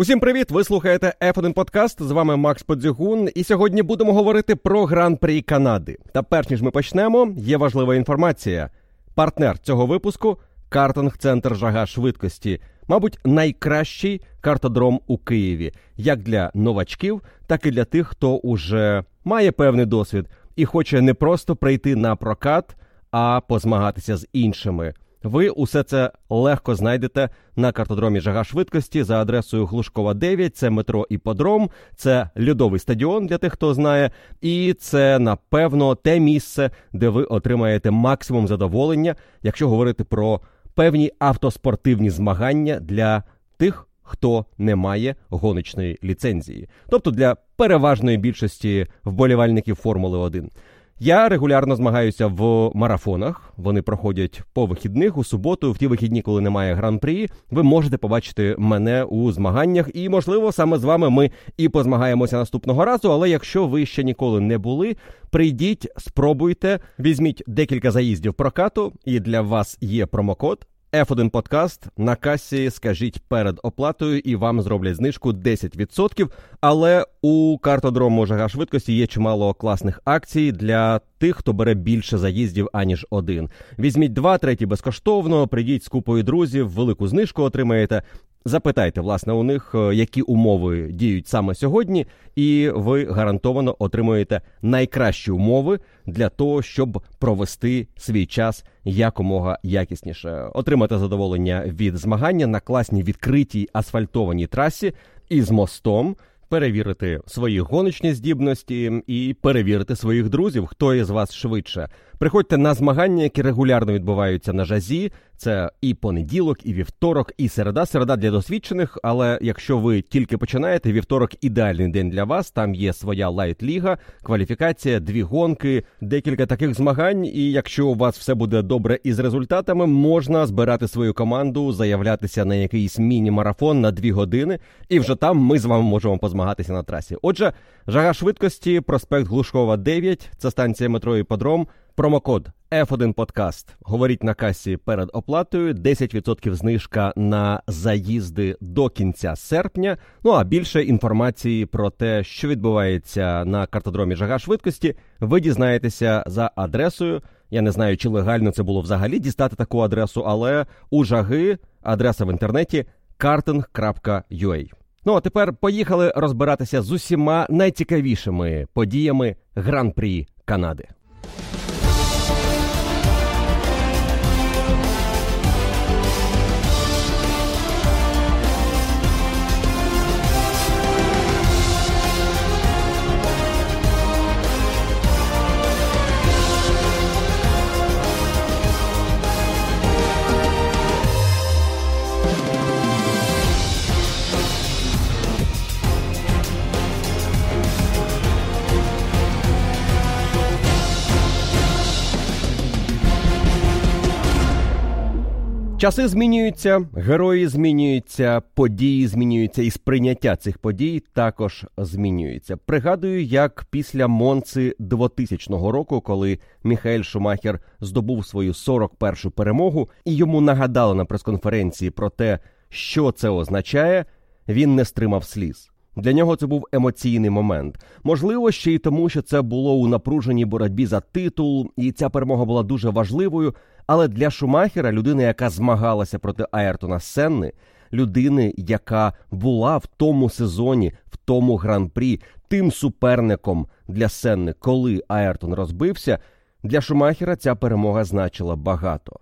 Усім привіт! Ви слухаєте F1 подкаст, з вами Макс Подзігун, і сьогодні будемо говорити про Гран-прі Канади. Та перш ніж ми почнемо, є важлива інформація. Партнер цього випуску – картинг-центр «Жага Швидкості». Мабуть, найкращий картодром у Києві, як для новачків, так і для тих, хто уже має певний досвід і хоче не просто прийти на прокат, а позмагатися з іншими. Ви усе це легко знайдете на картодромі «Жага Швидкості» за адресою Глушкова, 9, це метро «Іпподром», це льодовий стадіон, для тих, хто знає, і це, напевно, те місце, де ви отримаєте максимум задоволення, якщо говорити про певні автоспортивні змагання для тих, хто не має гоночної ліцензії. Тобто для переважної більшості вболівальників «Формули-1». Я регулярно змагаюся в марафонах, вони проходять по вихідних, у суботу, в ті вихідні, коли немає гран-прі, ви можете побачити мене у змаганнях, і, можливо, саме з вами ми і позмагаємося наступного разу, але якщо ви ще ніколи не були, прийдіть, спробуйте, візьміть декілька заїздів прокату, і для вас є промокод F1 подкаст, на касі скажіть перед оплатою і вам зроблять знижку 10%, але у картодрому «Жага Швидкості» є чимало класних акцій для тих, хто бере більше заїздів, аніж один. Візьміть 2, 3 безкоштовно, прийдіть з купою друзів, велику знижку отримаєте, запитайте, власне, у них, які умови діють саме сьогодні, і ви гарантовано отримуєте найкращі умови для того, щоб провести свій час якомога якісніше. Отримати задоволення від змагання на класній відкритій асфальтованій трасі із мостом, перевірити свої гоночні здібності і перевірити своїх друзів, хто із вас швидше. Приходьте на змагання, які регулярно відбуваються на «Жазі». Це і понеділок, і вівторок, і середа. Середа для досвідчених, але якщо ви тільки починаєте, вівторок – ідеальний день для вас. Там є своя лайт-ліга, кваліфікація, 2 гонки, декілька таких змагань. І якщо у вас все буде добре із результатами, можна збирати свою команду, заявлятися на якийсь міні-марафон на 2 години. І вже там ми з вами можемо позмагатися на трасі. Отже, «Жага Швидкості», проспект Глушкова, 9, це станція метро «Іпподром». Промокод F1 подкаст. Говоріть на касі перед оплатою. 10% знижка на заїзди до кінця серпня. Ну а більше інформації про те, що відбувається на картодромі «Жага Швидкості», ви дізнаєтеся за адресою. Я не знаю, чи легально це було взагалі дістати таку адресу, але у «Жаги» адреса в інтернеті karting.ua. Ну а тепер поїхали розбиратися з усіма найцікавішими подіями Гран-прі Канади. Часи змінюються, герої змінюються, події змінюються, і сприйняття цих подій також змінюється. Пригадую, як після Монци 2000 року, коли Міхаель Шумахер здобув свою 41-шу перемогу, і йому нагадали на прес-конференції про те, що це означає, він не стримав сліз. Для нього це був емоційний момент. Можливо, ще й тому, що це було у напруженій боротьбі за титул, і ця перемога була дуже важливою, але для Шумахера, людини, яка змагалася проти Айртона Сенни, людини, яка була в тому сезоні, в тому гран-прі, тим суперником для Сенни, коли Айртон розбився, для Шумахера ця перемога значила багато.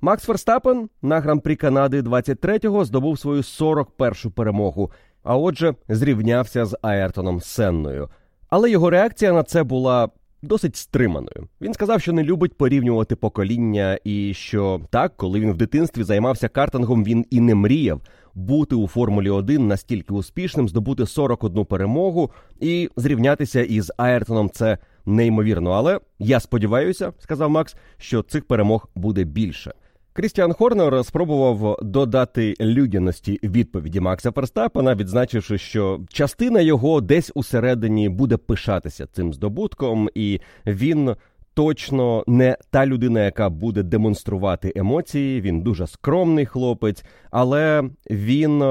Макс Ферстаппен на гран-прі Канади 23-го здобув свою 41-шу перемогу, а отже зрівнявся з Айртоном Сенною. Але його реакція на це була досить стриманою. Він сказав, що не любить порівнювати покоління і що так, коли він в дитинстві займався картингом, він і не мріяв бути у Формулі-1 настільки успішним, здобути 41 перемогу і зрівнятися із Айртоном – це неймовірно. Але я сподіваюся, сказав Макс, що цих перемог буде більше. Крістіан Хорнер спробував додати людяності відповіді Макса Ферстаппена, відзначивши, що частина його десь усередині буде пишатися цим здобутком, і він точно не та людина, яка буде демонструвати емоції, він дуже скромний хлопець, але він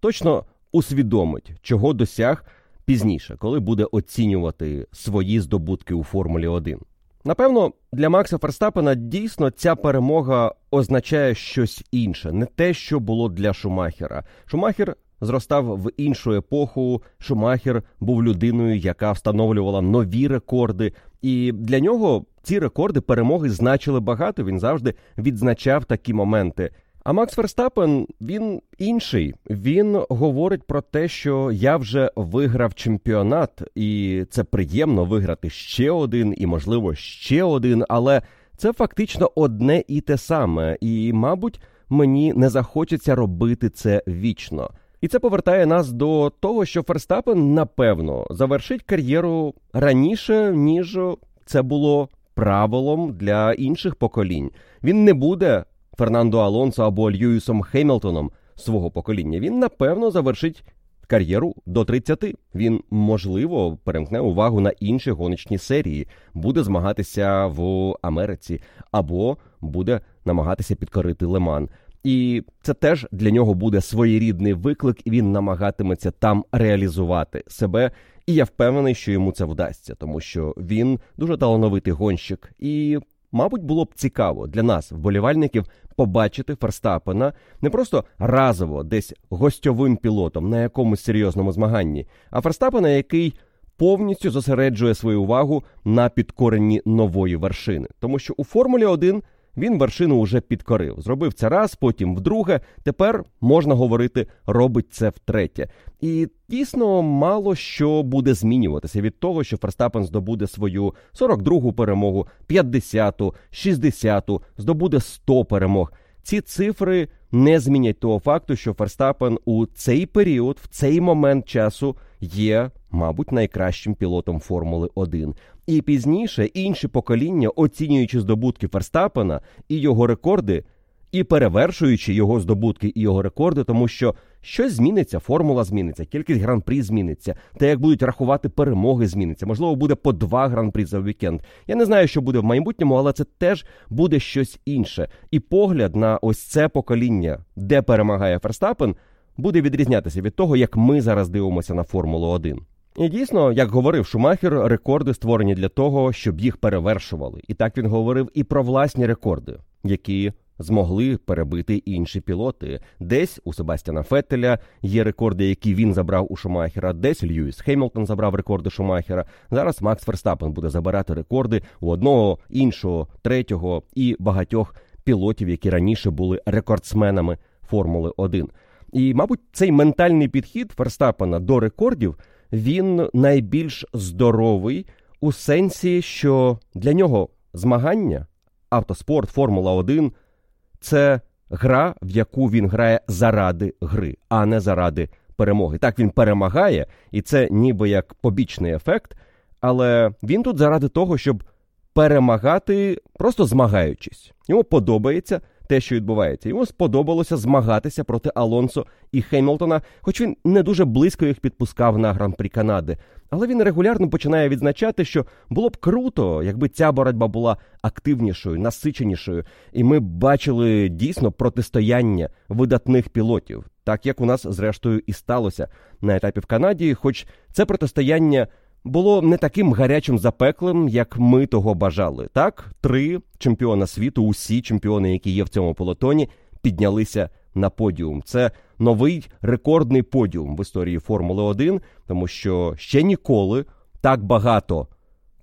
точно усвідомить, чого досяг пізніше, коли буде оцінювати свої здобутки у Формулі-1. Напевно, для Макса Ферстаппена дійсно ця перемога означає щось інше, не те, що було для Шумахера. Шумахер зростав в іншу епоху, Шумахер був людиною, яка встановлювала нові рекорди, і для нього ці рекорди перемоги значили багато, він завжди відзначав такі моменти. А Макс Ферстаппен, він інший. Він говорить про те, що я вже виграв чемпіонат, і це приємно виграти ще один, і, можливо, ще один, але це фактично одне і те саме, і, мабуть, мені не захочеться робити це вічно. І це повертає нас до того, що Ферстаппен, напевно, завершить кар'єру раніше, ніж це було правилом для інших поколінь. Він не буде Фернандо Алонсо або Льюісом Хемілтоном свого покоління. Він, напевно, завершить кар'єру до 30. Він, можливо, перемкне увагу на інші гоночні серії, буде змагатися в Америці або буде намагатися підкорити Леман. І це теж для нього буде своєрідний виклик, і він намагатиметься там реалізувати себе. І я впевнений, що йому це вдасться, тому що він дуже талановитий гонщик. І, мабуть, було б цікаво для нас, вболівальників, побачити Ферстаппена не просто разово десь гостьовим пілотом на якомусь серйозному змаганні, а Ферстаппена, який повністю зосереджує свою увагу на підкоренні нової вершини. Тому що у Формулі-1 він вершину уже підкорив. Зробив це раз, потім вдруге. Тепер, можна говорити, робить це втретє. І дійсно мало що буде змінюватися від того, що Ферстаппен здобуде свою 42-гу перемогу, 50-ту, 60-ту, здобуде 100 перемог. Ці цифри не змінять того факту, що Ферстаппен у цей період, в цей момент часу є, мабуть, найкращим пілотом Формули-1. І пізніше інші покоління, оцінюючи здобутки Ферстаппена і його рекорди, і перевершуючи його здобутки і його рекорди, тому що щось зміниться, формула зміниться, кількість гран-прі зміниться, те, як будуть рахувати перемоги, зміниться. Можливо, буде по 2 гран-прі за вікенд. Я не знаю, що буде в майбутньому, але це теж буде щось інше. І погляд на ось це покоління, де перемагає Ферстаппен, буде відрізнятися від того, як ми зараз дивимося на Формулу-1. І дійсно, як говорив Шумахер, рекорди створені для того, щоб їх перевершували. І так він говорив і про власні рекорди, які змогли перебити інші пілоти. Десь у Себастьяна Феттеля є рекорди, які він забрав у Шумахера, десь Льюіс Хемілтон забрав рекорди Шумахера. Зараз Макс Ферстаппен буде забирати рекорди у одного, іншого, третього і багатьох пілотів, які раніше були рекордсменами Формули-1. І, мабуть, цей ментальний підхід Ферстаппена до рекордів, він найбільш здоровий у сенсі, що для нього змагання, автоспорт, Формула-1 – це гра, в яку він грає заради гри, а не заради перемоги. Так, він перемагає, і це ніби як побічний ефект, але він тут заради того, щоб перемагати, просто змагаючись. Йому подобається те, що відбувається. Йому сподобалося змагатися проти Алонсо і Хемілтона, хоч він не дуже близько їх підпускав на Гран-прі Канади. Але він регулярно починає відзначати, що було б круто, якби ця боротьба була активнішою, насиченішою. І ми бачили дійсно протистояння видатних пілотів, так як у нас зрештою і сталося на етапі в Канаді, хоч це протистояння було не таким гарячим запеклим, як ми того бажали. Так, 3 чемпіона світу, усі чемпіони, які є в цьому полотоні, піднялися на подіум. Це новий рекордний подіум в історії Формули-1, тому що ще ніколи так багато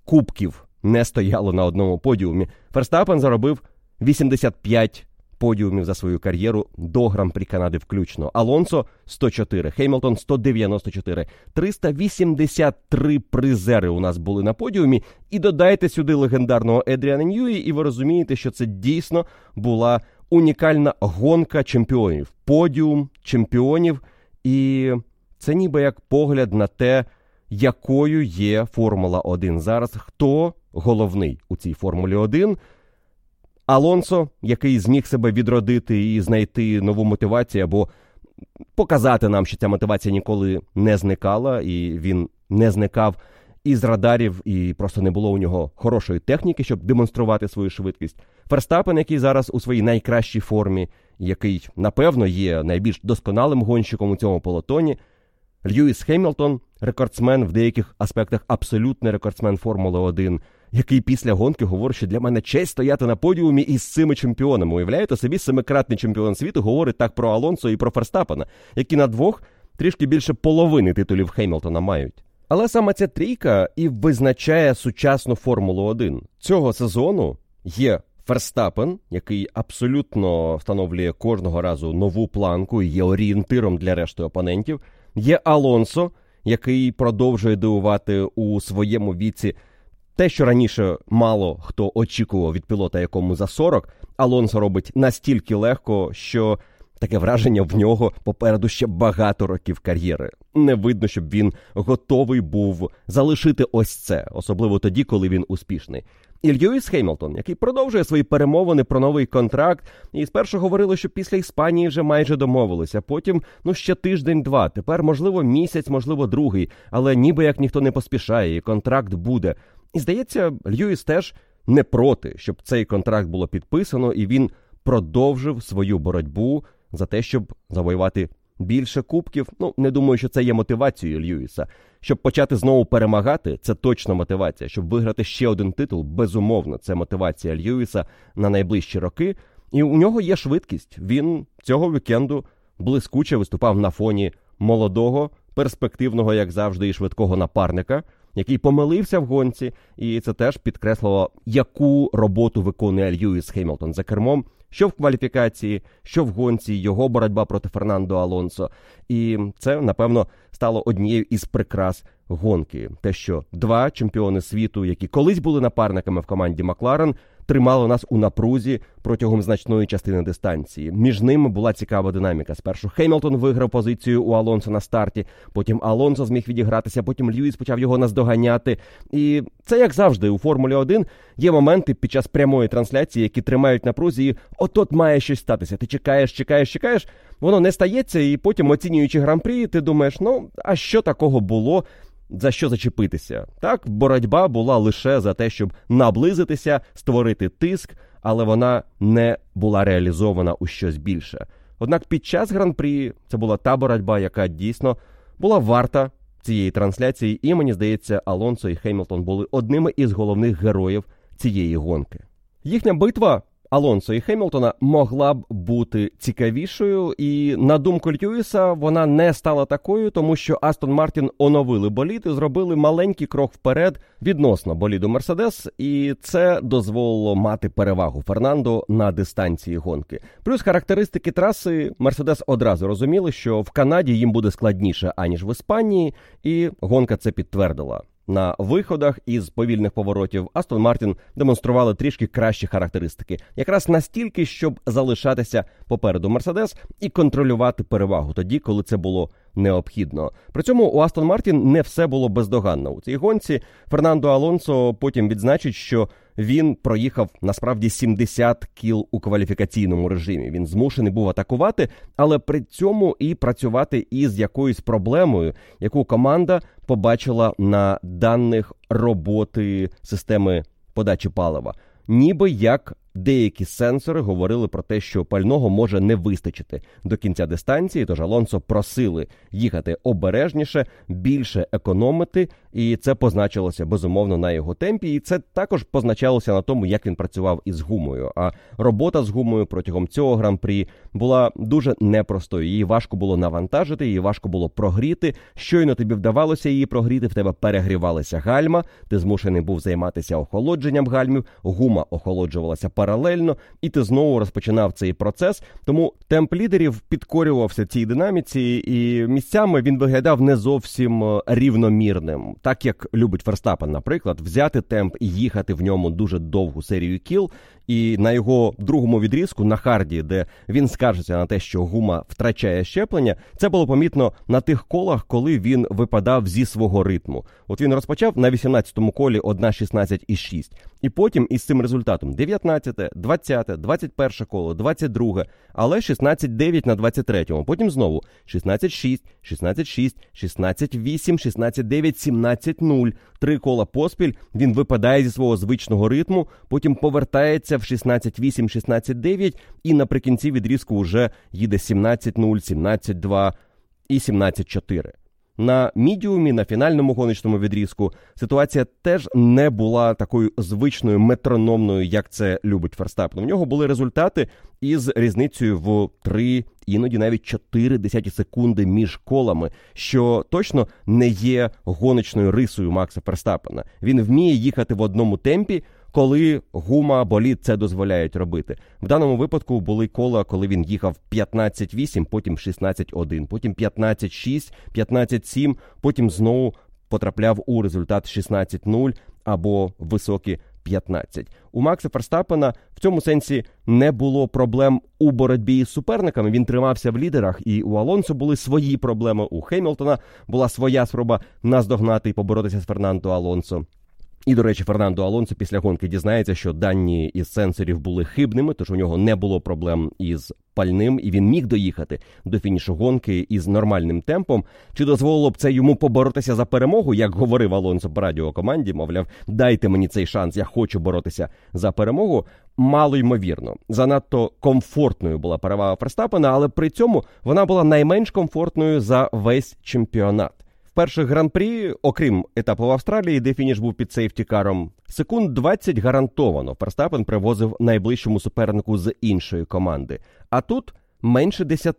кубків не стояло на одному подіумі. Ферстаппен заробив 85 подіумів за свою кар'єру до Гран-прі Канади включно. Алонсо – 104, Хемілтон – 194. 383 призери у нас були на подіумі. І додайте сюди легендарного Едріана Ньюї, і ви розумієте, що це дійсно була унікальна гонка чемпіонів. Подіум чемпіонів. І це ніби як погляд на те, якою є Формула-1 зараз. Хто головний у цій Формулі-1? Алонсо, який зміг себе відродити і знайти нову мотивацію, або показати нам, що ця мотивація ніколи не зникала, і він не зникав із радарів, і просто не було у нього хорошої техніки, щоб демонструвати свою швидкість. Ферстаппен, який зараз у своїй найкращій формі, який, напевно, є найбільш досконалим гонщиком у цьому полотоні. Льюіс Хемілтон – рекордсмен, в деяких аспектах абсолютний рекордсмен Формули-1, який після гонки говорить, що для мене честь стояти на подіумі із цими чемпіонами. Уявляєте собі, семикратний чемпіон світу говорить так про Алонсо і про Ферстаппена, які на двох трішки більше половини титулів Хемілтона мають. Але саме ця трійка і визначає сучасну Формулу-1. Цього сезону є Ферстаппен, який абсолютно встановлює кожного разу нову планку і є орієнтиром для решти опонентів. Є Алонсо, який продовжує дивувати у своєму віці те, що раніше мало хто очікував від пілота, якому за 40. Алонсо робить настільки легко, що таке враження, в нього попереду ще багато років кар'єри. Не видно, щоб він готовий був залишити ось це, особливо тоді, коли він успішний. І Льюіс Хемілтон, який продовжує свої перемовини про новий контракт, і спершу говорили, що після Іспанії вже майже домовилися, потім, ще тиждень-два, тепер, можливо, місяць, можливо, другий, але ніби як ніхто не поспішає, і контракт буде. І, здається, Льюіс теж не проти, щоб цей контракт було підписано, і він продовжив свою боротьбу за те, щоб завоювати більше кубків. Не думаю, що це є мотивацією Льюіса. Щоб почати знову перемагати, це точно мотивація. Щоб виграти ще один титул, безумовно, це мотивація Льюіса на найближчі роки. І у нього є швидкість. Він цього вікенду блискуче виступав на фоні молодого, перспективного, як завжди, і швидкого напарника, який помилився в гонці, і це теж підкреслило, яку роботу виконує Льюіс Хемілтон за кермом, що в кваліфікації, що в гонці, його боротьба проти Фернандо Алонсо. І це, напевно, стало однією із прикрас гонки. Те, що два чемпіони світу, які колись були напарниками в команді Макларен, тримали нас у напрузі протягом значної частини дистанції. Між ними була цікава динаміка. Спершу Хемілтон виграв позицію у Алонсо на старті, потім Алонсо зміг відігратися, потім Льюіс почав його наздоганяти. І це, як завжди, у Формулі-1 є моменти під час прямої трансляції, які тримають напрузі, і от-от має щось статися. Ти чекаєш, воно не стається, і потім, оцінюючи гран-прі, ти думаєш, а що такого було? За що зачепитися? Так, боротьба була лише за те, щоб наблизитися, створити тиск, але вона не була реалізована у щось більше. Однак під час гран-прі це була та боротьба, яка дійсно була варта цієї трансляції, і, мені здається, Алонсо і Хемілтон були одними із головних героїв цієї гонки. Їхня битва Алонсо і Хемілтона могла б бути цікавішою, і, на думку Льюіса, вона не стала такою, тому що Aston Martin оновили болід і зробили маленький крок вперед відносно боліду Mercedes, і це дозволило мати перевагу Фернандо на дистанції гонки. Плюс характеристики траси Mercedes одразу розуміли, що в Канаді їм буде складніше, аніж в Іспанії, і гонка це підтвердила. На виходах із повільних поворотів Aston Martin демонстрували трішки кращі характеристики. Якраз настільки, щоб залишатися попереду Mercedes і контролювати перевагу тоді, коли це було необхідно. При цьому у Aston Martin не все було бездоганно. У цій гонці Фернандо Алонсо потім відзначить, що він проїхав, насправді, 70 кіл у кваліфікаційному режимі. Він змушений був атакувати, але при цьому і працювати із якоюсь проблемою, яку команда побачила на даних роботи системи подачі палива. Ніби як деякі сенсори говорили про те, що пального може не вистачити до кінця дистанції, тож Алонсо просили їхати обережніше, більше економити, і це позначилося, безумовно, на його темпі, і це також позначалося на тому, як він працював із гумою. А робота з гумою протягом цього гран-прі була дуже непростою. Її важко було навантажити, її важко було прогріти. Щойно тобі вдавалося її прогріти, в тебе перегрівалася гальма, ти змушений був займатися охолодженням гальмів, гума охолоджувалася паралельно, і ти знову розпочинав цей процес, тому темп лідерів підкорювався цій динаміці, і місцями він виглядав не зовсім рівномірним. Так як любить Ферстаппен, наприклад, взяти темп і їхати в ньому дуже довгу серію кіл, і на його другому відрізку, на харді, де він скаржиться на те, що гума втрачає щеплення, це було помітно на тих колах, коли він випадав зі свого ритму. От він розпочав на 18-му колі 1.16,6, і потім із цим результатом 19-те, 20-те, 21-те коло, 22-те, але 16.9 на 23-му, потім знову 16.6, 16.6, 16.8, 16.9, 17.0. 3 кола поспіль, він випадає зі свого звичного ритму, потім повертається в 16.8, 16.9 і наприкінці відрізку вже їде 17.0, 17.2 і 17.4. На мідіумі, на фінальному гоночному відрізку, ситуація теж не була такою звичною метрономною, як це любить Ферстаппен. У нього були результати із різницею в 3, іноді навіть 4 секунди між колами, що точно не є гоночною рисою Макса Ферстаппена. Він вміє їхати в одному темпі, коли гума, болід це дозволяють робити. В даному випадку були кола, коли він їхав 15-8, потім 16-1, потім 15-6, 15-7, потім знову потрапляв у результат 16-0 або високі 15. У Макса Ферстаппена в цьому сенсі не було проблем у боротьбі із суперниками, він тримався в лідерах, і у Алонсо були свої проблеми, у Хемілтона була своя спроба наздогнати і поборотися з Фернандо Алонсо. І, до речі, Фернандо Алонсо після гонки дізнається, що дані із сенсорів були хибними, тож у нього не було проблем із пальним, і він міг доїхати до фінішу гонки із нормальним темпом. Чи дозволило б це йому поборотися за перемогу, як говорив Алонсо по радіокоманді, мовляв, дайте мені цей шанс, я хочу боротися за перемогу? Мало ймовірно. Занадто комфортною була перевага Ферстаппена, але при цьому вона була найменш комфортною за весь чемпіонат. Перших гран-прі, окрім етапу в Австралії, де фініш був під сейфтікаром, секунд 20 гарантовано Ферстаппен привозив найближчому супернику з іншої команди. А тут менше 10.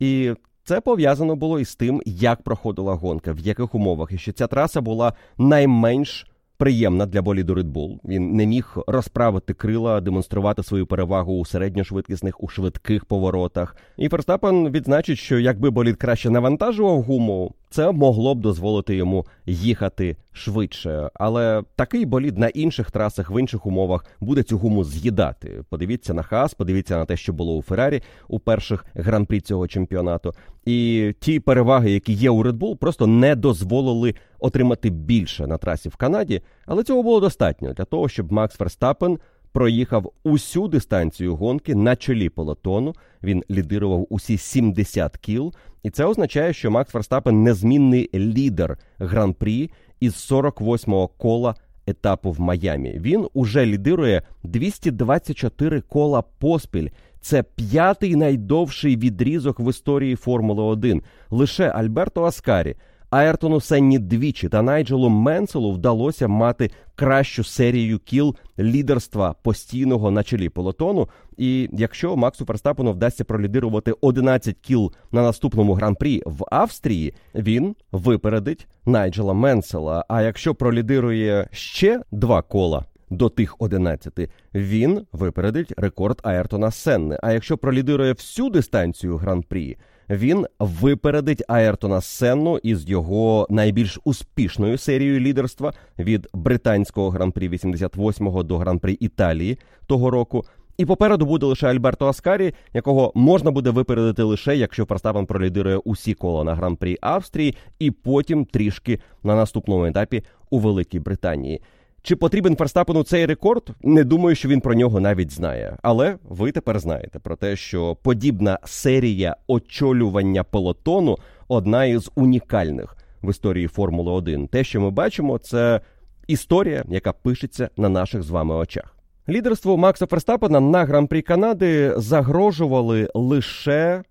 І це пов'язано було із тим, як проходила гонка, в яких умовах. І що ця траса була найменш приємна для боліду Red Bull. Він не міг розправити крила, демонструвати свою перевагу у середньошвидкісних, у швидких поворотах. І Ферстаппен відзначить, що якби болід краще навантажував гуму, це могло б дозволити йому їхати швидше. Але такий болід на інших трасах, в інших умовах буде цю гуму з'їдати. Подивіться на HAAS, подивіться на те, що було у Ferrari у перших гран-прі цього чемпіонату. І ті переваги, які є у Red Bull, просто не дозволили отримати більше на трасі в Канаді. Але цього було достатньо для того, щоб Макс Ферстаппен проїхав усю дистанцію гонки на чолі пелотону. Він лідирував усі 70 кіл. І це означає, що Макс Ферстаппен незмінний лідер гран-прі із 48-го кола етапу в Майамі. Він уже лідирує 224 кола поспіль. Це 5-й найдовший відрізок в історії Формули-1. Лише Альберто Аскарі, Айртону Сенні двічі та Найджелу Менселу вдалося мати кращу серію кіл лідерства постійного на чолі пелотону. І якщо Максу Ферстаппену вдасться пролідирувати 11 кіл на наступному гран-прі в Австрії, він випередить Найджела Менсела. А якщо пролідирує ще 2 кола до тих 11, він випередить рекорд Айртона Сенни. А якщо пролідирує всю дистанцію гран-прі, він випередить Айртона Сенну із його найбільш успішною серією лідерства від британського гран-прі 88-го до гран-прі Італії того року. І попереду буде лише Альберто Аскарі, якого можна буде випередити лише, якщо Ферстаппен пролідирує усі кола на гран-прі Австрії і потім трішки на наступному етапі у Великій Британії. Чи потрібен Ферстаппену цей рекорд? Не думаю, що він про нього навіть знає. Але ви тепер знаєте про те, що подібна серія очолювання пелотону одна із унікальних в історії Формули-1. Те, що ми бачимо, це історія, яка пишеться на наших з вами очах. Лідерству Макса Ферстаппена на Гран-прі Канади загрожували лише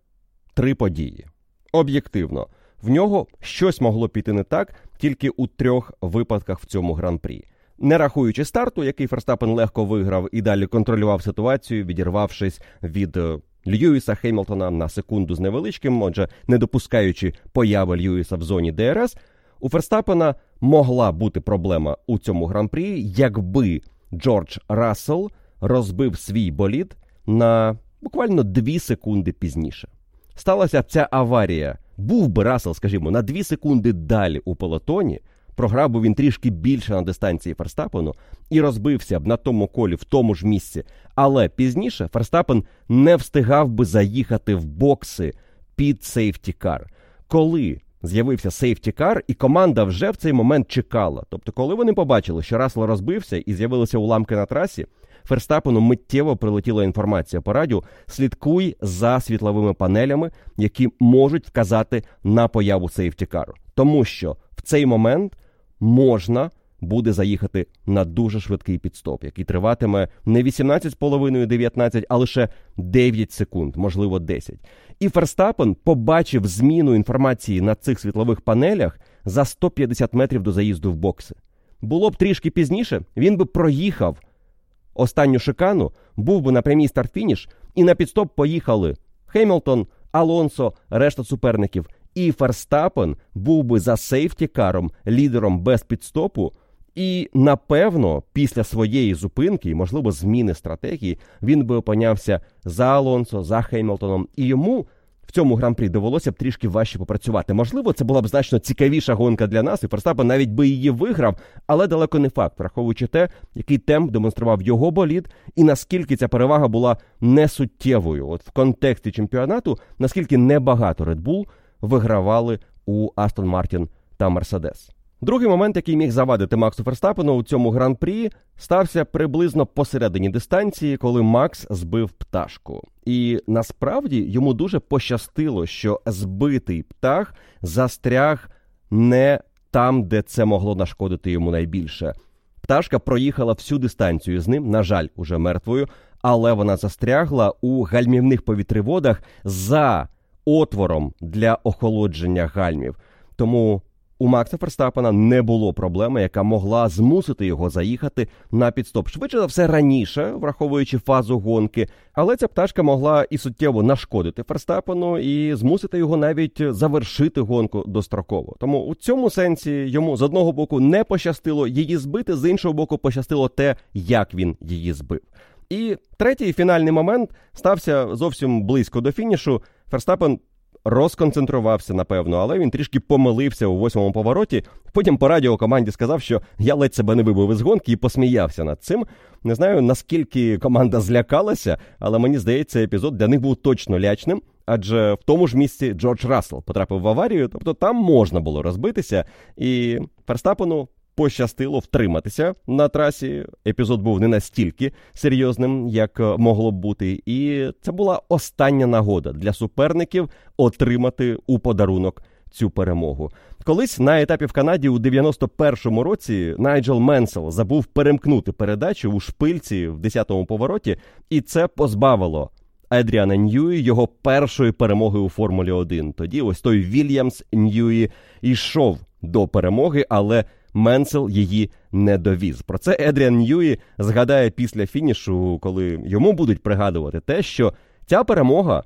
3 події. Об'єктивно. В нього щось могло піти не так тільки у 3 випадках в цьому Гран-прі. Не рахуючи старту, який Ферстаппен легко виграв і далі контролював ситуацію, відірвавшись від Льюіса Хемілтона на секунду з невеличким, отже, не допускаючи появи Льюіса в зоні ДРС, у Ферстаппена могла бути проблема у цьому гран-прі, якби Джордж Рассел розбив свій болід на буквально 2 секунди пізніше. Сталася ця аварія. Був би Рассел, скажімо, на 2 секунди далі у пелотоні, програв би він трішки більше на дистанції Ферстаппену і розбився б на тому колі в тому ж місці. Але пізніше Ферстаппен не встигав би заїхати в бокси під сейфтікар. Коли з'явився сейфтікар, і команда вже в цей момент чекала. Тобто, коли вони побачили, що Рассел розбився і з'явилися уламки на трасі, Ферстаппену миттєво прилетіла інформація по радіо «Слідкуй за світловими панелями, які можуть вказати на появу сейфтікару». Тому що в цей момент можна буде заїхати на дуже швидкий підстоп, який триватиме не 18,5-19, а лише 9 секунд, можливо 10. І Ферстаппен побачив зміну інформації на цих світлових панелях за 150 метрів до заїзду в бокси. Було б трішки пізніше, він би проїхав останню шикану, був би на прямій старт-фініш, і на підстоп поїхали Хемілтон, Алонсо, решта суперників. І Ферстаппен був би за сейфті-каром, лідером без підстопу, і, напевно, після своєї зупинки, можливо, зміни стратегії, він би опинявся за Алонсо, за Хемілтоном, і йому в цьому гран-прі довелося б трішки важче попрацювати. Можливо, це була б значно цікавіша гонка для нас, і Ферстаппен навіть би її виграв, але далеко не факт, враховуючи те, який темп демонстрував його болід, і наскільки ця перевага була несуттєвою. От в контексті чемпіонату, наскільки небагато Red Bull вигравали у Aston Martin та Mercedes. Другий момент, який міг завадити Максу Ферстаппену у цьому гран-прі, стався приблизно посередині дистанції, коли Макс збив пташку. І насправді йому дуже пощастило, що збитий птах застряг не там, де це могло нашкодити йому найбільше. Пташка проїхала всю дистанцію з ним, на жаль, уже мертвою, але вона застрягла у гальмівних повітреводах за отвором для охолодження гальмів. Тому у Макса Ферстаппена не було проблеми, яка могла змусити його заїхати на підстоп. Швидше за все раніше, враховуючи фазу гонки, але ця пташка могла і суттєво нашкодити Ферстаппену і змусити його навіть завершити гонку достроково. Тому у цьому сенсі йому з одного боку не пощастило її збити, з іншого боку пощастило те, як він її збив. І третій фінальний момент стався зовсім близько до фінішу. Ферстаппен розконцентрувався, напевно, але він трішки помилився у восьмому повороті. Потім по радіо команді сказав, що я ледь себе не вибив із гонки, і посміявся над цим. Не знаю, наскільки команда злякалася, але мені здається, епізод для них був точно лячним, адже в тому ж місці Джордж Рассел потрапив в аварію, тобто там можна було розбитися, і Ферстаппену пощастило втриматися на трасі. Епізод був не настільки серйозним, як могло б бути. І це була остання нагода для суперників отримати у подарунок цю перемогу. Колись на етапі в Канаді у 91-му році Найджел Менсел забув перемкнути передачу у шпильці в 10-му повороті, і це позбавило Адріана Ньюї його першої перемоги у Формулі-1. Тоді ось той Вільямс Ньюї йшов до перемоги, але Менсел її не довіз. Про це Едріан Ньюї згадає після фінішу, коли йому будуть пригадувати те, що ця перемога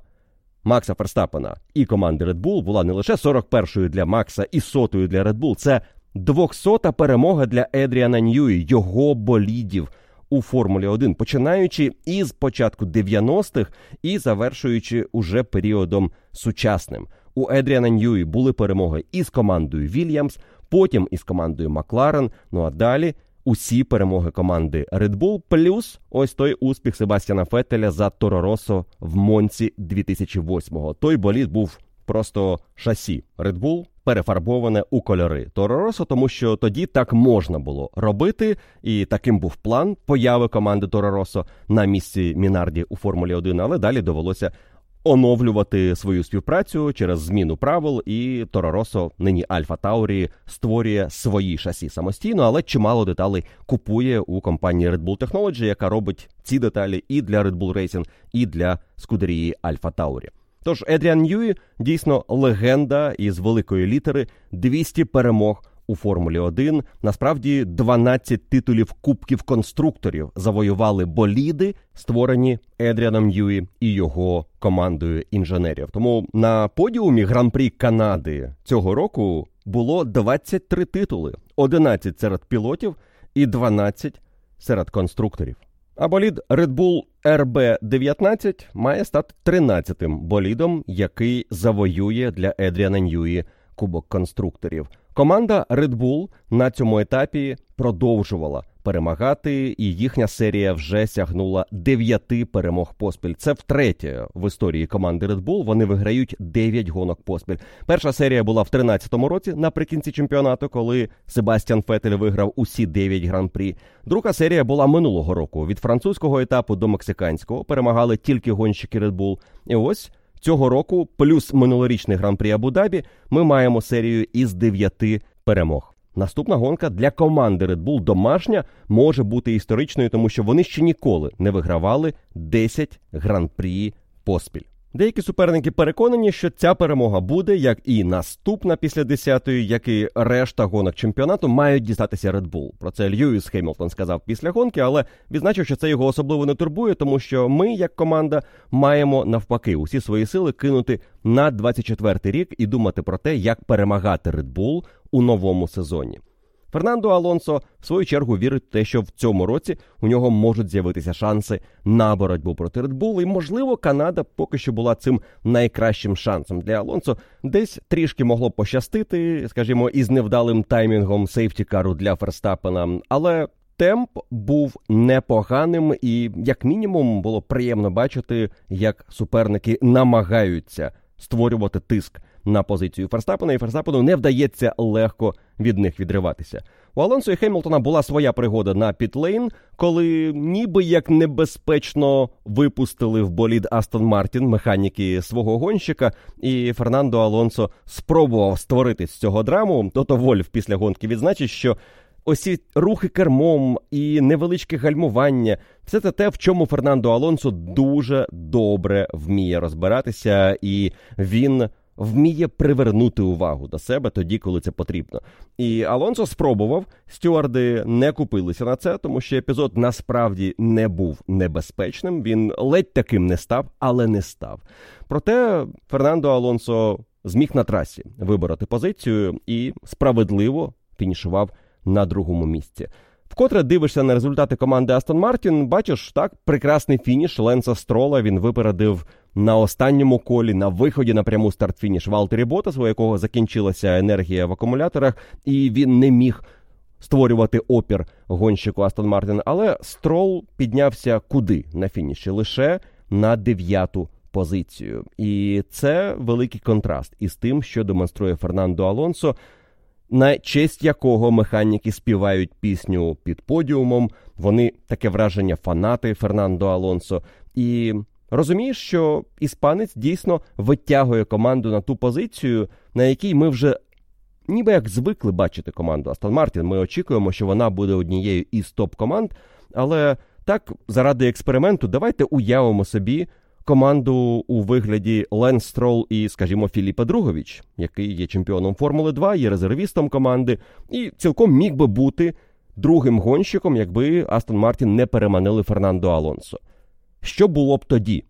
Макса Ферстаппена і команди Red Bull була не лише 41-ю для Макса і 100-ю для Red Bull. Це 200-та перемога для Едріана Ньюї, його болідів у Формулі-1, починаючи із початку 90-х і завершуючи уже періодом сучасним. У Едріана Ньюї були перемоги із командою Williams, потім із командою Макларен, ну а далі усі перемоги команди Red Bull, плюс ось той успіх Себастьяна Феттеля за Toro Rosso в Монці 2008-го. Той болід був просто шасі Red Bull, перефарбоване у кольори Toro Rosso, тому що тоді так можна було робити, і таким був план появи команди Toro Rosso на місці Мінарді у Формулі-1, але далі довелося оновлювати свою співпрацю через зміну правил, і Toro Rosso, нині Alfa Tauri, створює свої шасі самостійно, але чимало деталей купує у компанії Red Bull Technology, яка робить ці деталі і для Red Bull Racing, і для скудерії Alfa Tauri. Тож Едріан Ньюї дійсно легенда із великої літери, 200 перемог у Формулі-1. Насправді 12 титулів Кубків конструкторів завоювали боліди, створені Едріаном Ньюї і його командою інженерів. Тому на подіумі Гран-прі Канади цього року було 23 титули, 11 серед пілотів і 12 серед конструкторів. А болід Red Bull RB19 має стати 13-тим болідом, який завоює для Едріана Ньюї Кубок конструкторів. Команда Red Bull на цьому етапі продовжувала перемагати, і їхня серія вже сягнула 9 перемог поспіль. Це втретє в історії команди Red Bull. Вони виграють 9 гонок поспіль. Перша серія була в 13-му році, наприкінці чемпіонату, коли Себастьян Феттель виграв усі 9 гран-прі. Друга серія була минулого року. Від французького етапу до мексиканського перемагали тільки гонщики Red Bull. І ось цього року, плюс минулорічний гран-прі Абу-Дабі, ми маємо серію із 9 перемог. Наступна гонка для команди Red Bull домашня може бути історичною, тому що вони ще ніколи не вигравали 10 гран-прі поспіль. Деякі суперники переконані, що ця перемога буде, як і наступна після 10-ї, як і решта гонок чемпіонату, мають дістатися Red Bull. Про це Льюіс Хемілтон сказав після гонки, але відзначив, що це його особливо не турбує, тому що ми, як команда, маємо навпаки усі свої сили кинути на 24-й рік і думати про те, як перемагати Red Bull у новому сезоні. Фернандо Алонсо, в свою чергу, вірить в те, що в цьому році у нього можуть з'явитися шанси на боротьбу проти Red Bull, і, можливо, Канада поки що була цим найкращим шансом для Алонсо. Десь трішки могло пощастити, скажімо, із невдалим таймінгом сейфтікару для Ферстаппена, але темп був непоганим і, як мінімум, було приємно бачити, як суперники намагаються створювати тиск на позицію Ферстаппена, і Ферстаппену не вдається легко від них відриватися. У Алонсо і Хемілтона була своя пригода на пітлейн, коли ніби як небезпечно випустили в болід Aston Martin механіки свого гонщика, і Фернандо Алонсо спробував створити з цього драму. Тото Вольф після гонки відзначить, що усі рухи кермом і невеличке гальмування – все це те, в чому Фернандо Алонсо дуже добре вміє розбиратися, і він вміє привернути увагу до себе тоді, коли це потрібно. І Алонсо спробував, стюарди не купилися на це, тому що епізод насправді не був небезпечним, він ледь таким не став, але не став. Проте Фернандо Алонсо зміг на трасі вибороти позицію і справедливо фінішував на другому місці. Вкотре дивишся на результати команди Aston Martin, бачиш, так, прекрасний фініш Ленса Строла, він випередив на останньому колі, на виході на пряму старт-фініш Валтері Ботаса, у якого закінчилася енергія в акумуляторах, і він не міг створювати опір гонщику Aston Martin, але Строл піднявся куди на фініші? Лише на 9-ту позицію. І це великий контраст із тим, що демонструє Фернандо Алонсо, на честь якого механіки співають пісню під подіумом. Вони, таке враження, фанати Фернандо Алонсо. І розумієш, що іспанець дійсно витягує команду на ту позицію, на якій ми вже ніби як звикли бачити команду Aston Martin. Ми очікуємо, що вона буде однією із топ-команд, але так, заради експерименту, давайте уявимо собі команду у вигляді Ленс Строл і, скажімо, Філіпа Другович, який є чемпіоном Формули-2, є резервістом команди і цілком міг би бути другим гонщиком, якби Aston Martin не переманили Фернандо Алонсо. Що було б тоді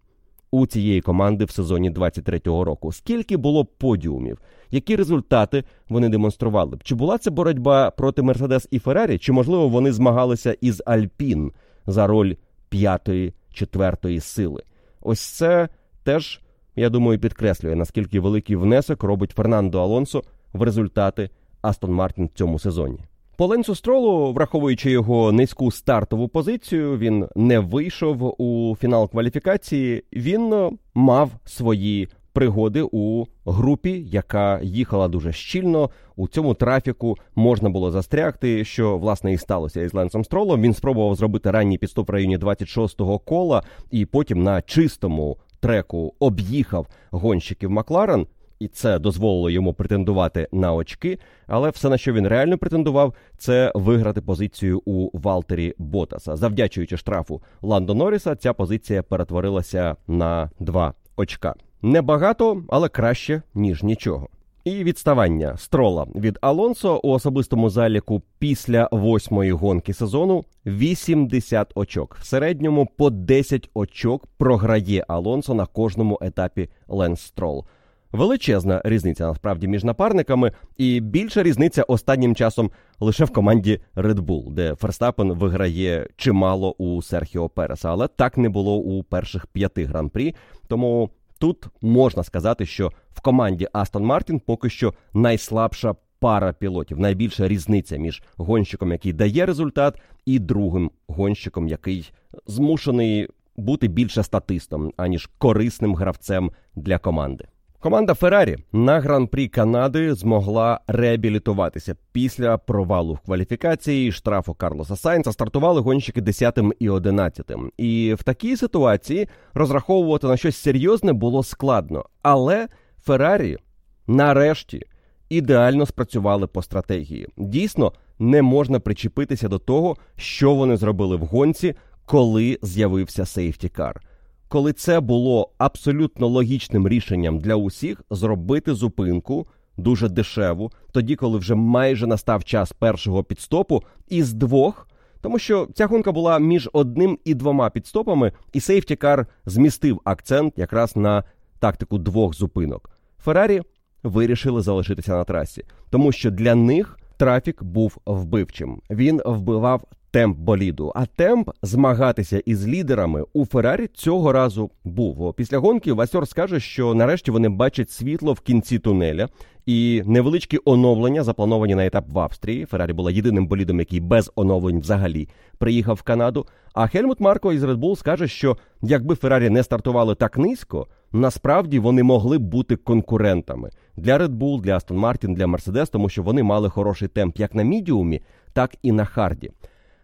у цієї команди в сезоні 23-го року? Скільки було б подіумів? Які результати вони демонстрували б? Чи була це боротьба проти Mercedes і Ferrari? Чи, можливо, вони змагалися із Альпін за роль 5-ї, 4-ї сили? Ось це теж, я думаю, підкреслює, наскільки великий внесок робить Фернандо Алонсо в результати Aston Martin в цьому сезоні. По Ленсу Стролу, враховуючи його низьку стартову позицію, він не вийшов у фінал кваліфікації, він мав свої пригоди у групі, яка їхала дуже щільно, у цьому трафіку можна було застрягти, що, власне, і сталося із Ленсом Стролом. Він спробував зробити ранній підступ в районі 26-го кола і потім на чистому треку об'їхав гонщиків Макларен, і це дозволило йому претендувати на очки, але все, на що він реально претендував, це виграти позицію у Валтері Ботаса. Завдячуючи штрафу Ландо Норріса, ця позиція перетворилася на 2 очка. Небагато, але краще, ніж нічого. І відставання Строла від Алонсо у особистому заліку після 8-ї гонки сезону 80 очок. В середньому по 10 очок програє Алонсо на кожному етапі Ленс Строл. Величезна різниця, насправді, між напарниками, і більша різниця останнім часом лише в команді Red Bull, де Ферстаппен виграє чимало у Серхіо Переса, але так не було у перших 5 гран-прі, тому тут можна сказати, що в команді Aston Martin поки що найслабша пара пілотів, найбільша різниця між гонщиком, який дає результат, і другим гонщиком, який змушений бути більше статистом, аніж корисним гравцем для команди. Команда Феррарі на Гран-прі Канади змогла реабілітуватися після провалу в кваліфікації, штрафу Карлоса Сайнса. Стартували гонщики 10-м і 11-м. І в такій ситуації розраховувати на щось серйозне було складно. Але Феррарі нарешті ідеально спрацювали по стратегії. Дійсно, не можна причепитися до того, що вони зробили в гонці, коли з'явився сейфтікар. Коли це було абсолютно логічним рішенням для усіх зробити зупинку, дуже дешеву, тоді, коли вже майже настав час першого підстопу, із двох, тому що ця гонка була між одним і двома підстопами, і сейфтікар змістив акцент якраз на тактику двох зупинок. Феррарі вирішили залишитися на трасі, тому що для них трафік був вбивчим. Він вбивав темп боліду, а темп змагатися із лідерами у Феррарі цього разу був. Після гонки Васьор скаже, що нарешті вони бачать світло в кінці тунеля, і невеличкі оновлення заплановані на етап в Австрії. Феррарі була єдиним болідом, який без оновлень взагалі приїхав в Канаду. А Хельмут Марко із Red Bull скаже, що якби Феррарі не стартували так низько, насправді вони могли б бути конкурентами для Red Bull, для Aston Martin, для Mercedes, тому що вони мали хороший темп як на мідіумі, так і на харді.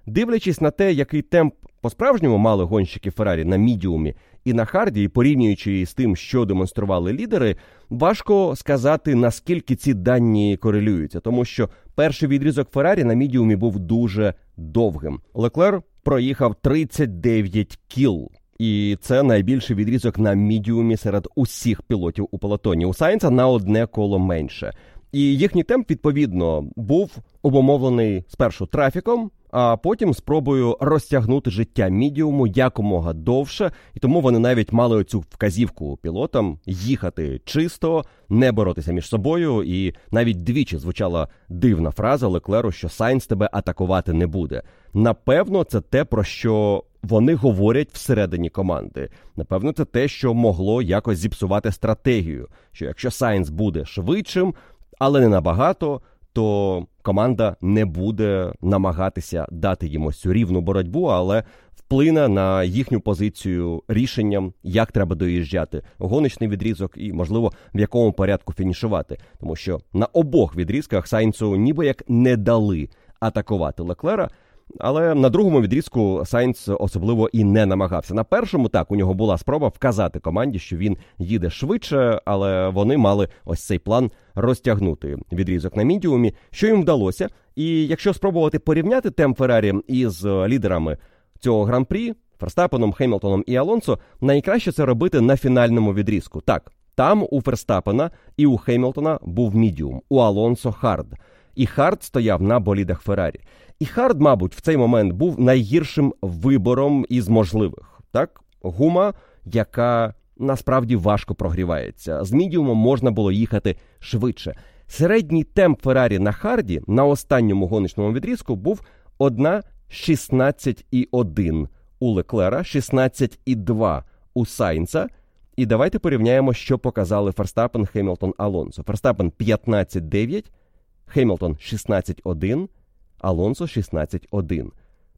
Дивлячись на те, який темп по-справжньому мали гонщики Феррарі на мідіумі і на харді, і порівнюючи з тим, що демонстрували лідери, важко сказати, наскільки ці дані корелюються, тому що перший відрізок Феррарі на мідіумі був дуже довгим. Леклер проїхав 39 кіл. І це найбільший відрізок на мідіумі серед усіх пілотів у пелотоні. У Сайнса на одне коло менше. І їхній темп, відповідно, був обумовлений спершу трафіком, а потім спробою розтягнути життя мідіуму якомога довше. І тому вони навіть мали оцю вказівку пілотам їхати чисто, не боротися між собою. І навіть двічі звучала дивна фраза Леклеру, що Сайнс тебе атакувати не буде. Напевно, це те, про що вони говорять всередині команди. Напевно, це те, що могло якось зіпсувати стратегію. Що якщо Сайнс буде швидшим, але не набагато, то команда не буде намагатися дати їм ось цю рівну боротьбу, але вплине на їхню позицію рішенням, як треба доїжджати, гоночний відрізок і, можливо, в якому порядку фінішувати. Тому що на обох відрізках Сайнсу ніби як не дали атакувати Леклера, але на другому відрізку Сайнс особливо і не намагався. На першому, так, у нього була спроба вказати команді, що він їде швидше, але вони мали ось цей план розтягнути відрізок на мідіумі, що їм вдалося. І якщо спробувати порівняти темп Феррарі із лідерами цього гран-прі, Ферстаппеном, Хемілтоном і Алонсо, найкраще це робити на фінальному відрізку. Так, там у Ферстаппена і у Хемілтона був мідіум, у Алонсо хард. І хард стояв на болідах Феррарі. І хард, мабуть, в цей момент був найгіршим вибором із можливих. Так? Гума, яка насправді важко прогрівається. З мідіумом можна було їхати швидше. Середній темп Феррарі на харді на останньому гоночному відрізку був 1:16,1 у Леклера, 16,2 у Сайнса. І давайте порівняємо, що показали Ферстаппен, Хемілтон, Алонсо. Ферстаппен 15,9, Хемілтон 16,1, Алонсо 16,1.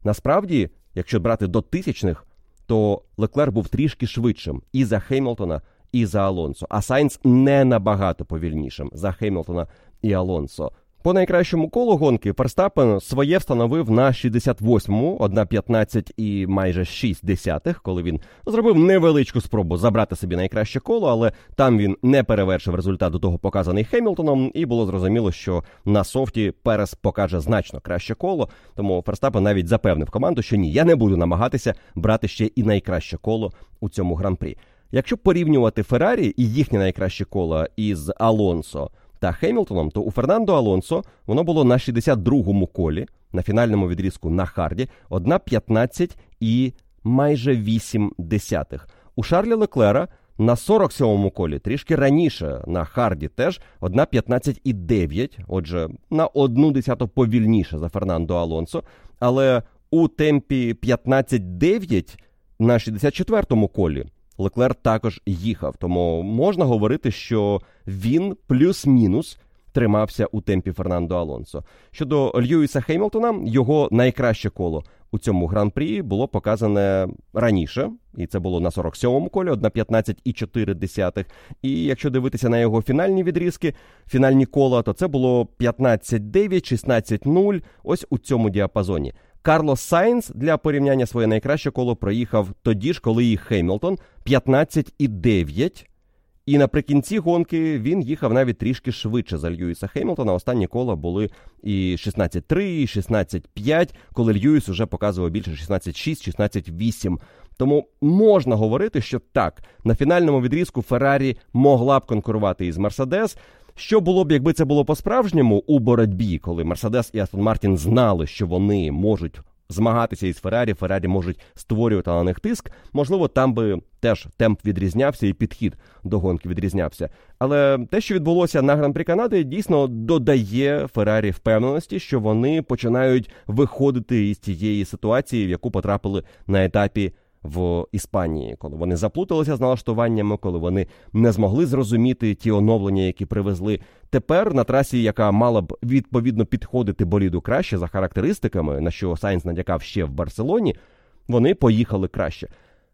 Насправді, якщо брати до тисячних, то Леклер був трішки швидшим і за Хемілтона, і за Алонсо. А Сайнс не набагато повільнішим за Хемілтона і Алонсо. По найкращому колу гонки Ферстаппен своє встановив на 68-му, 1:15 і майже 0,6, коли він зробив невеличку спробу забрати собі найкраще коло, але там він не перевершив результат до того, показаний Хемілтоном, і було зрозуміло, що на софті Перес покаже значно краще коло, тому Ферстаппен навіть запевнив команду, що ні, я не буду намагатися брати ще і найкраще коло у цьому гран-прі. Якщо порівнювати Феррарі і їхнє найкраще коло із Алонсо та Хемілтоном, то у Фернандо Алонсо воно було на 62-му колі, на фінальному відрізку на харді, 1:15 і майже 0,8. У Шарля Леклера на 47-му колі, трішки раніше, на харді теж, 1:15,9, отже, на 0,1 повільніше за Фернандо Алонсо, але у темпі 15,9 на 64-му колі Леклер також їхав, тому можна говорити, що він плюс-мінус тримався у темпі Фернандо Алонсо. Щодо Льюіса Хемілтона, його найкраще коло у цьому гран-прі було показане раніше, і це було на 47-му колі, 1:15,4. І якщо дивитися на його фінальні відрізки, фінальні кола, то це було 15,9, 16,0, ось у цьому діапазоні. Карлос Сайнс для порівняння своє найкраще коло проїхав тоді ж, коли і Хемілтон, 15,9 І наприкінці гонки він їхав навіть трішки швидше за Льюіса Хемілтона. Останні кола були і 16.3, і 16.5, коли Льюіс уже показував більше 16.6, 16.8. Тому можна говорити, що так, на фінальному відрізку Феррарі могла б конкурувати із Мерседес. Що було б, якби це було по-справжньому у боротьбі, коли Мерседес і Астон Мартін знали, що вони можуть змагатися із Феррарі, Феррарі можуть створювати на них тиск. Можливо, там би теж темп відрізнявся і підхід до гонки відрізнявся. Але те, що відбулося на Гран-прі Канади, дійсно додає Феррарі впевненості, що вони починають виходити із тієї ситуації, в яку потрапили на етапі в Іспанії, коли вони заплуталися з налаштуваннями, коли вони не змогли зрозуміти ті оновлення, які привезли. Тепер на трасі, яка мала б відповідно підходити боліду краще за характеристиками, на що Сайнс надякав ще в Барселоні, вони поїхали краще.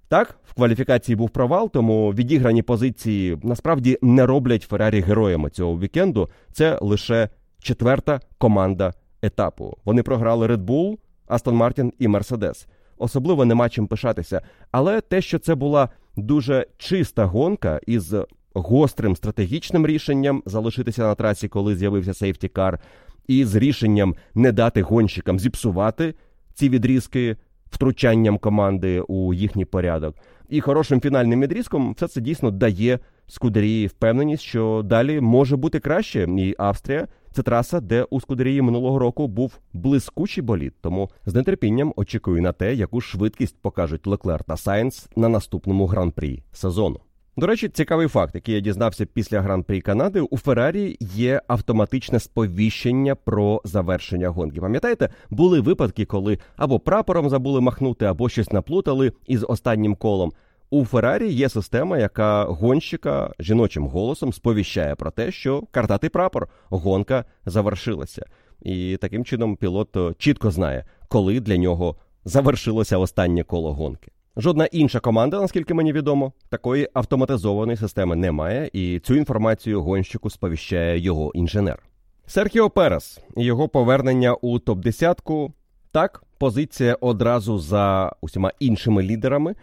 Так, в кваліфікації був провал, тому відіграні позиції насправді не роблять Феррарі героями цього вікенду. Це лише четверта команда етапу. Вони програли Red Bull, Aston Martin і Mercedes. Особливо нема чим пишатися. Але те, що це була дуже чиста гонка із гострим стратегічним рішенням залишитися на трасі, коли з'явився сейфтікар, і з рішенням не дати гонщикам зіпсувати ці відрізки втручанням команди у їхній порядок. І хорошим фінальним відрізком все це дійсно дає Скудерії впевненість, що далі може бути краще. І Австрія – це траса, де у Скудерії минулого року був блискучий болід. Тому з нетерпінням очікую на те, яку швидкість покажуть Леклер та Сайнс на наступному гран-прі сезону. До речі, цікавий факт, який я дізнався після Гран-прі Канади, у Феррарі є автоматичне сповіщення про завершення гонки. Пам'ятаєте, були випадки, коли або прапором забули махнути, або щось наплутали із останнім колом. У Феррарі є система, яка гонщика жіночим голосом сповіщає про те, що картатий прапор, гонка завершилася. І таким чином пілот чітко знає, коли для нього завершилося останнє коло гонки. Жодна інша команда, наскільки мені відомо, такої автоматизованої системи немає, і цю інформацію гонщику сповіщає його інженер. Серхіо Перес і його повернення у топ-10. Так, позиція одразу за усіма іншими лідерами.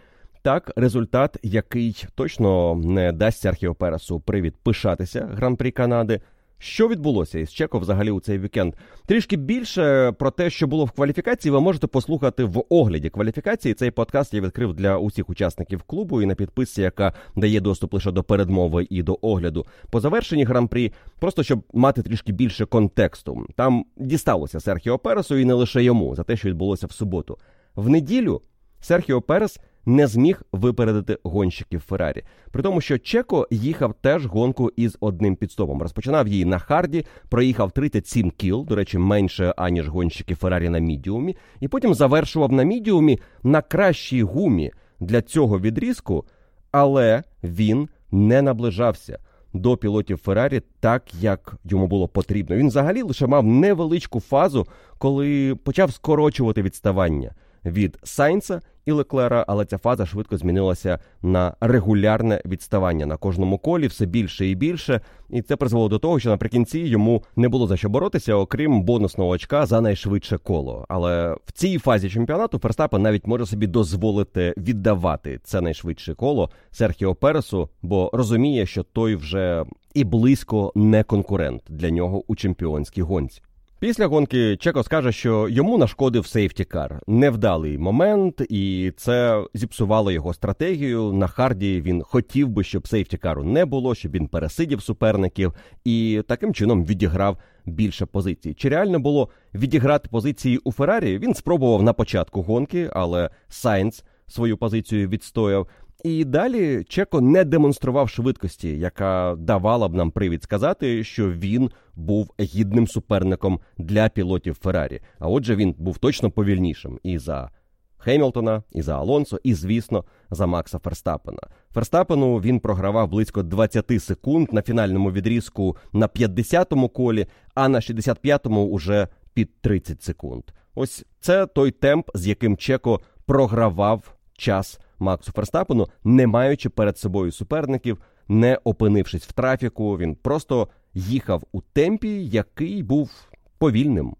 Так, результат, який точно не дасть Серхіо Пересу привід пишатися Гран-прі Канади. Що відбулося із Чеко взагалі у цей вікенд? Трішки більше про те, що було в кваліфікації, ви можете послухати в огляді кваліфікації. Цей подкаст я відкрив для усіх учасників клубу і на підписці, яка дає доступ лише до передмови і до огляду. По завершенні гран-прі, просто щоб мати трішки більше контексту. Там дісталося Серхіо Пересу і не лише йому, за те, що відбулося в суботу. В неділю Серхіо Перес не зміг випередити гонщиків Феррарі. При тому, що Чеко їхав теж гонку із одним підстопом. Розпочинав її на харді, проїхав 37 кіл, до речі, менше, аніж гонщики Феррарі на мідіумі, і потім завершував на мідіумі на кращій гумі для цього відрізку, але він не наближався до пілотів Феррарі так, як йому було потрібно. Він взагалі лише мав невеличку фазу, коли почав скорочувати відставання від Сайнса і Леклера, але ця фаза швидко змінилася на регулярне відставання на кожному колі, все більше і більше, і це призвело до того, що наприкінці йому не було за що боротися, окрім бонусного очка за найшвидше коло. Але в цій фазі чемпіонату Ферстаппен навіть може собі дозволити віддавати це найшвидше коло Серхіо Пересу, бо розуміє, що той вже і близько не конкурент для нього у чемпіонській гонці. Після гонки Чеко скаже, що йому нашкодив сейфтікар. Невдалий момент, і це зіпсувало його стратегію. На харді він хотів би, щоб сейфтікару не було, щоб він пересидів суперників і таким чином відіграв більше позицій. Чи реально було відіграти позиції у Феррарі? Він спробував на початку гонки, але Сайнс свою позицію відстояв. І далі Чеко не демонстрував швидкості, яка давала б нам привід сказати, що він був гідним суперником для пілотів Феррарі. А отже, він був точно повільнішим і за Хемілтона, і за Алонсо, і, звісно, за Макса Ферстаппена. Ферстаппену він програвав близько 20 секунд на фінальному відрізку на 50-му колі, а на 65-му уже під 30 секунд. Ось це той темп, з яким Чеко програвав час Максу Ферстаппену, не маючи перед собою суперників, не опинившись в трафіку, він просто їхав у темпі, який був повільним.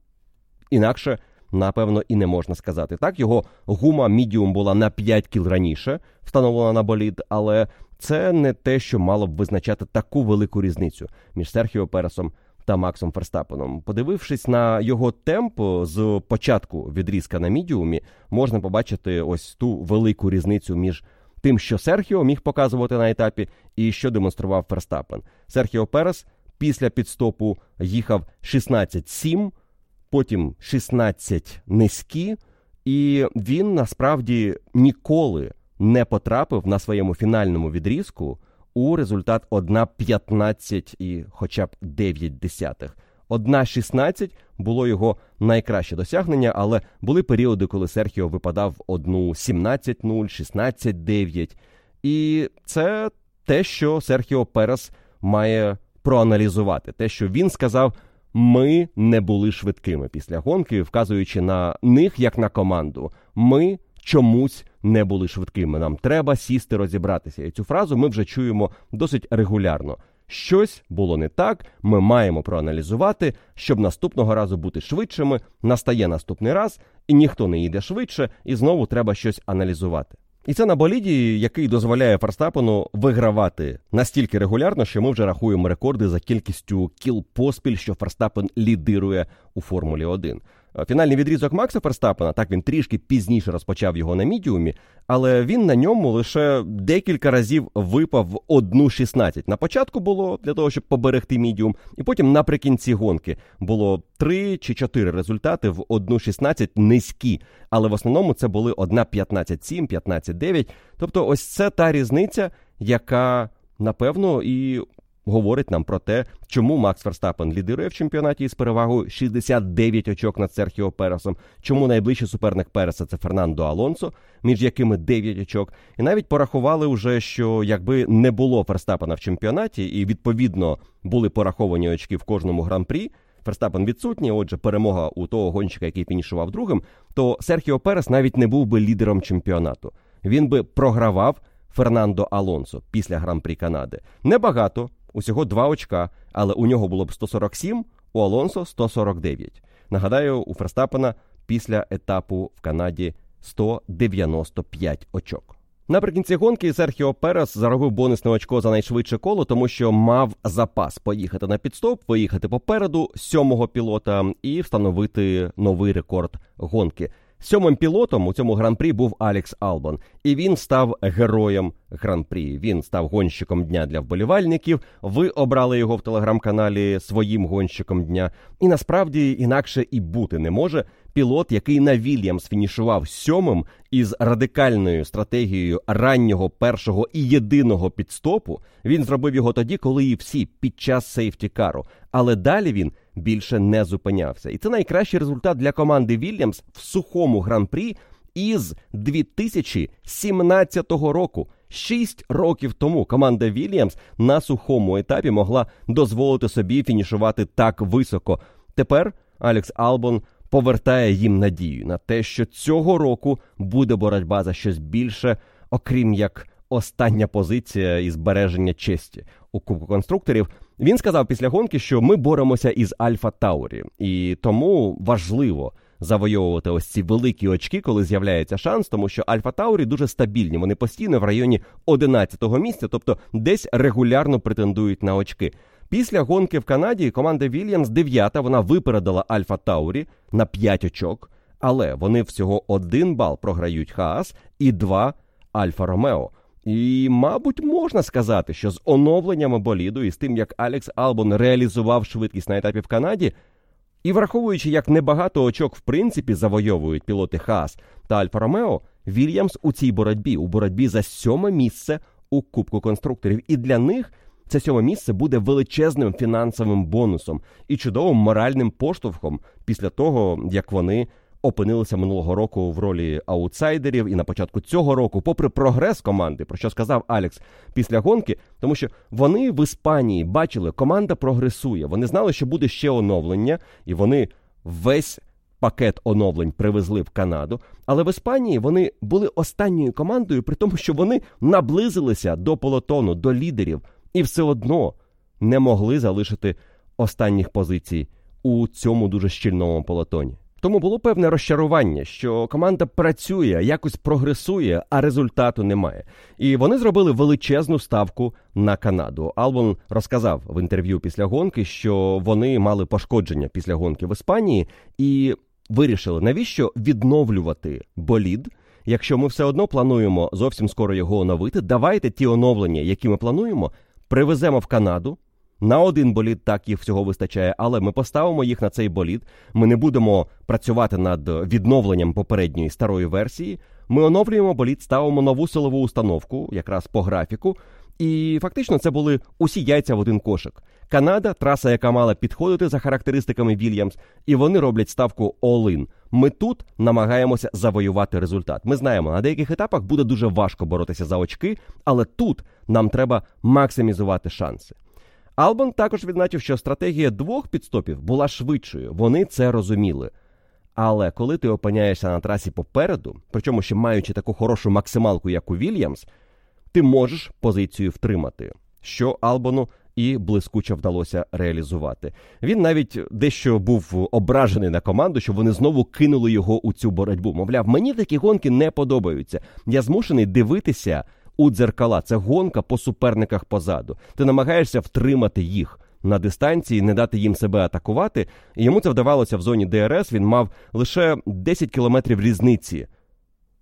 Інакше, напевно, і не можна сказати. Так, його гума мідіум була на 5 кіл раніше, встановлена на болід, але Це не те, що мало б визначати таку велику різницю між Серхіо Пересом та Максом Ферстаппеном. Подивившись на його темп з початку відрізка на мідіумі, можна побачити ось ту велику різницю між тим, що Серхіо міг показувати на етапі і що демонстрував Ферстаппен. Серхіо Перес після підстопу їхав 16-7, потім 16 низькі, і він насправді ніколи не потрапив на своєму фінальному відрізку у результат 1.15 і хоча б 0.9. 1.16 було його найкраще досягнення, але були періоди, коли Серхіо випадав 1.17.0, 16.9. І це те, що Серхіо Перес має проаналізувати. Те, що він сказав, ми не були швидкими після гонки, вказуючи на них, як на команду. Ми чомусь не були швидкими. Нам треба сісти, розібратися. І цю фразу ми вже чуємо досить регулярно. Щось було не так, ми маємо проаналізувати, щоб наступного разу бути швидшими, настає наступний раз, і ніхто не йде швидше, і знову треба щось аналізувати. І це на боліді, який дозволяє Ферстаппену вигравати настільки регулярно, що ми вже рахуємо рекорди за кількістю кіл поспіль, що Ферстаппен лідирує у Формулі-1. Фінальний відрізок Макса Ферстаппена, так, він трішки пізніше розпочав його на мідіумі, але він на ньому лише декілька разів випав в 1.16. На початку було для того, щоб поберегти мідіум, і потім наприкінці гонки було 3 чи 4 результати в 1.16 низькі, але в основному це були 1.15.7, 15.9. Тобто ось це та різниця, яка, напевно, і говорить нам про те, чому Макс Ферстаппен лідирує в чемпіонаті із перевагою 69 очок над Серхіо Пересом, чому найближчий суперник Переса – це Фернандо Алонсо, між якими 9 очок. І навіть порахували вже, що якби не було Ферстаппена в чемпіонаті і, відповідно, були пораховані очки в кожному гран-прі, Ферстаппен відсутній, отже, перемога у того гонщика, який фінішував другим, то Серхіо Перес навіть не був би лідером чемпіонату. Він би програвав Фернандо Алонсо після гран-прі Канади. Небагато. Усього 2 очка, але у нього було б 147, у Алонсо – 149. Нагадаю, у Ферстаппена після етапу в Канаді 195 очок. Наприкінці гонки Серхіо Перес заробив бонусне очко за найшвидше коло, тому що мав запас поїхати на підстоп, виїхати попереду сьомого пілота і встановити новий рекорд гонки. Сьомим пілотом у цьому гран-прі був Алекс Албон, і він став героєм гран-прі. Він став гонщиком дня для вболівальників, ви обрали його в телеграм-каналі своїм гонщиком дня. І насправді інакше і бути не може. Пілот, який на Williams фінішував сьомим із радикальною стратегією раннього першого і єдиного підстопу, він зробив його тоді, коли і всі, під час сейфтікару. Але далі він більше не зупинявся. І це найкращий результат для команди Williams в сухому гран-прі із 2017 року. 6 років тому команда Williams на сухому етапі могла дозволити собі фінішувати так високо. Тепер Алекс Албон повертає їм надію на те, що цього року буде боротьба за щось більше, окрім як остання позиція і збереження честі у Кубку конструкторів. Він сказав після гонки, що ми боремося із Alfa Tauri, і тому важливо завойовувати ось ці великі очки, коли з'являється шанс, тому що Alfa Tauri дуже стабільні, вони постійно в районі 11-го місця, тобто десь регулярно претендують на очки. Після гонки в Канаді команда Williams 9-та, вона випередила Alfa Tauri на 5 очок, але вони всього 1 бал програють HAAS і 2 Альфа Ромео. І, мабуть, можна сказати, що з оновленнями боліду і з тим, як Алекс Албон реалізував швидкість на етапі в Канаді, і враховуючи, як небагато очок в принципі завойовують пілоти HAAS та Альфа Ромео, Вільямс у цій боротьбі, у боротьбі за 7-ме місце у Кубку конструкторів. І для них це 7-ме місце буде величезним фінансовим бонусом і чудовим моральним поштовхом після того, як вони опинилися минулого року в ролі аутсайдерів і на початку цього року, попри прогрес команди, про що сказав Алекс після гонки, тому що вони в Іспанії бачили, команда прогресує, вони знали, що буде ще оновлення, і вони весь пакет оновлень привезли в Канаду, але в Іспанії вони були останньою командою, при тому, що вони наблизилися до полотону, до лідерів, і все одно не могли залишити останніх позицій у цьому дуже щільному полотоні. Тому було певне розчарування, що команда працює, якось прогресує, а результату немає. І вони зробили величезну ставку на Канаду. Албон розказав в інтерв'ю після гонки, що вони мали пошкодження після гонки в Іспанії і вирішили, навіщо відновлювати болід, якщо ми все одно плануємо зовсім скоро його оновити. Давайте ті оновлення, які ми плануємо, привеземо в Канаду. На один болід так їх всього вистачає, але ми поставимо їх на цей болід. Ми не будемо працювати над відновленням попередньої старої версії. Ми оновлюємо болід, ставимо нову силову установку, якраз по графіку. І фактично це були усі яйця в один кошик. Канада, траса, яка мала підходити за характеристиками Williams, і вони роблять ставку all-in. Ми тут намагаємося завоювати результат. Ми знаємо, на деяких етапах буде дуже важко боротися за очки, але тут нам треба максимізувати шанси. Албон також відзначив, що стратегія двох підстопів була швидшою. Вони це розуміли. Але коли ти опиняєшся на трасі попереду, причому ще маючи таку хорошу максималку, як у Вільямс, ти можеш позицію втримати, що Албону і блискуче вдалося реалізувати. Він навіть дещо був ображений на команду, що вони знову кинули його у цю боротьбу. Мовляв, мені такі гонки не подобаються. Я змушений дивитися у дзеркала. Це гонка по суперниках позаду. Ти намагаєшся втримати їх на дистанції, не дати їм себе атакувати. І йому це вдавалося в зоні ДРС. Він мав лише 10 кілометрів різниці.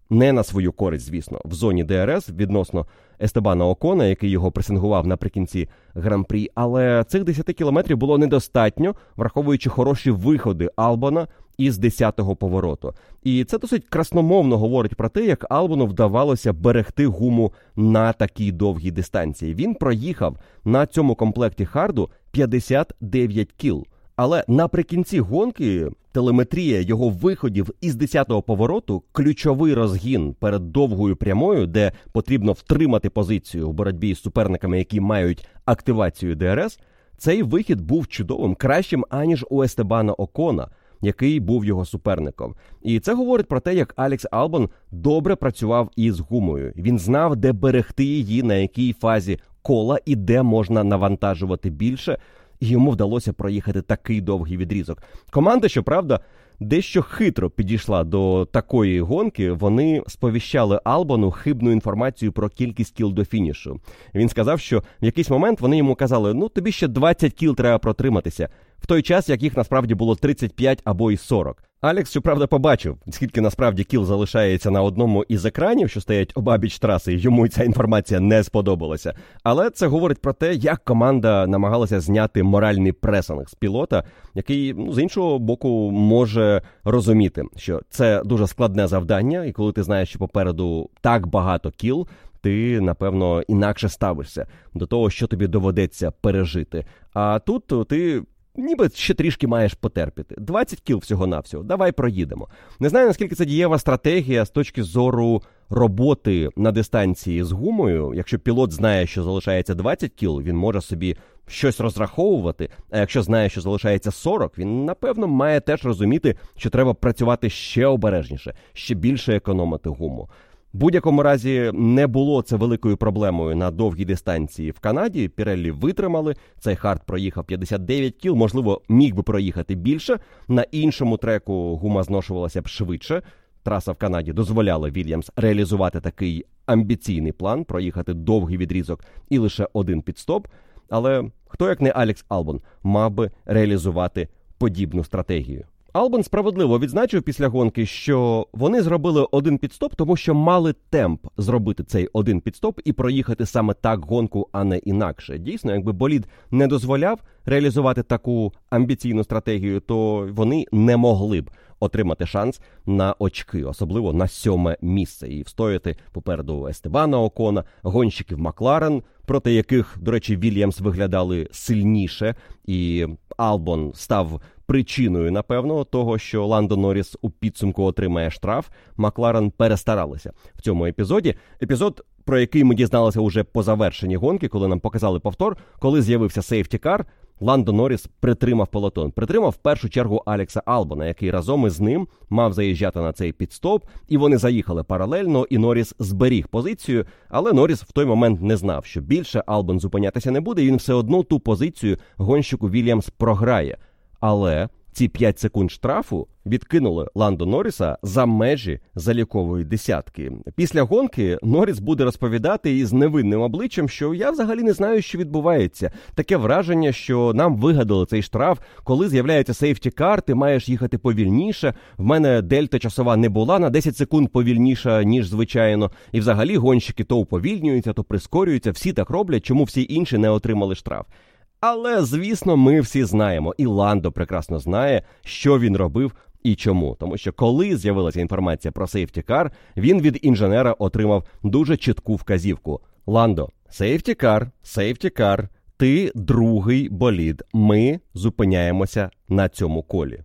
Не на свою користь, звісно. В зоні ДРС відносно Естебана Окона, який його пресингував наприкінці Гран-прі. Але цих 10 кілометрів було недостатньо, враховуючи хороші виходи Албона із 10-го повороту. І це досить красномовно говорить про те, як Албону вдавалося берегти гуму на такій довгій дистанції. Він проїхав на цьому комплекті харду 59 кіл. Але наприкінці гонки телеметрія його виходів із 10-го повороту, ключовий розгін перед довгою прямою, де потрібно втримати позицію в боротьбі з суперниками, які мають активацію ДРС, цей вихід був чудовим, кращим, аніж у Естебана Окона, який був його суперником. І це говорить про те, як Алекс Албон добре працював із гумою. Він знав, де берегти її, на якій фазі кола і де можна навантажувати більше. І йому вдалося проїхати такий довгий відрізок. Команда, щоправда, дещо хитро підійшла до такої гонки. Вони сповіщали Албону хибну інформацію про кількість кіл до фінішу. Він сказав, що в якийсь момент вони йому казали, тобі ще 20 кіл треба протриматися. В той час, як їх насправді було 35 або і 40. Алекс, щоправда, побачив, скільки насправді кіл залишається на одному із екранів, що стоять обабіч траси, йому ця інформація не сподобалася. Але це говорить про те, як команда намагалася зняти моральний пресинг з пілота, який, з іншого боку, може розуміти, що це дуже складне завдання, і коли ти знаєш, що попереду так багато кіл, ти, напевно, інакше ставишся до того, що тобі доведеться пережити. А тут ти ніби ще трішки маєш потерпіти. 20 кіл всього-навсього. Давай проїдемо. Не знаю, наскільки це дієва стратегія з точки зору роботи на дистанції з гумою. Якщо пілот знає, що залишається 20 кіл, він може собі щось розраховувати. А якщо знає, що залишається 40, він, напевно, має теж розуміти, що треба працювати ще обережніше, ще більше економити гуму. В будь-якому разі не було це великою проблемою на довгій дистанції в Канаді. Піреллі витримали, цей хард проїхав 59 кіл, можливо, міг би проїхати більше. На іншому треку гума зношувалася б швидше. Траса в Канаді дозволяла Вільямс реалізувати такий амбіційний план, проїхати довгий відрізок і лише один підстоп. Але хто, як не Алекс Албон, мав би реалізувати подібну стратегію? Албон справедливо відзначив після гонки, що вони зробили один підстоп, тому що мали темп зробити цей один підстоп і проїхати саме так гонку, а не інакше. Дійсно, якби болід не дозволяв реалізувати таку амбіційну стратегію, то вони не могли б отримати шанс на очки, особливо на 7-е місце. І встояти попереду Естебана Окона, гонщиків Макларен, проти яких, до речі, Вільямс виглядали сильніше. І Албон став причиною, напевно, того, що Ландо Норріс у підсумку отримає штраф. Макларен перестаралися в цьому епізоді. Епізод, про який ми дізналися уже по завершенні гонки, коли нам показали повтор, коли з'явився сейфтікар, Ландо Норріс притримав пелотон. Притримав в першу чергу Алекса Албона, який разом із ним мав заїжджати на цей підстоп, і вони заїхали паралельно, і Норріс зберіг позицію, але Норріс в той момент не знав, що більше Албон зупинятися не буде, і він все одно ту позицію гонщику Вільямс програє. Але Ці 5 секунд штрафу відкинули Ландо Норріса за межі залікової десятки. Після гонки Норріс буде розповідати із невинним обличчям, що я взагалі не знаю, що відбувається. Таке враження, що нам вигадали цей штраф, коли з'являється сейфті-кар, ти маєш їхати повільніше. В мене дельта часова не була, на 10 секунд повільніша, ніж звичайно. І взагалі гонщики то уповільнюються, то прискорюються, всі так роблять, чому всі інші не отримали штраф. Але, звісно, ми всі знаємо, і Ландо прекрасно знає, що він робив і чому. Тому що коли з'явилася інформація про сейфтікар, він від інженера отримав дуже чітку вказівку. Ландо, сейфтікар, сейфтікар, ти другий болід, ми зупиняємося на цьому колі.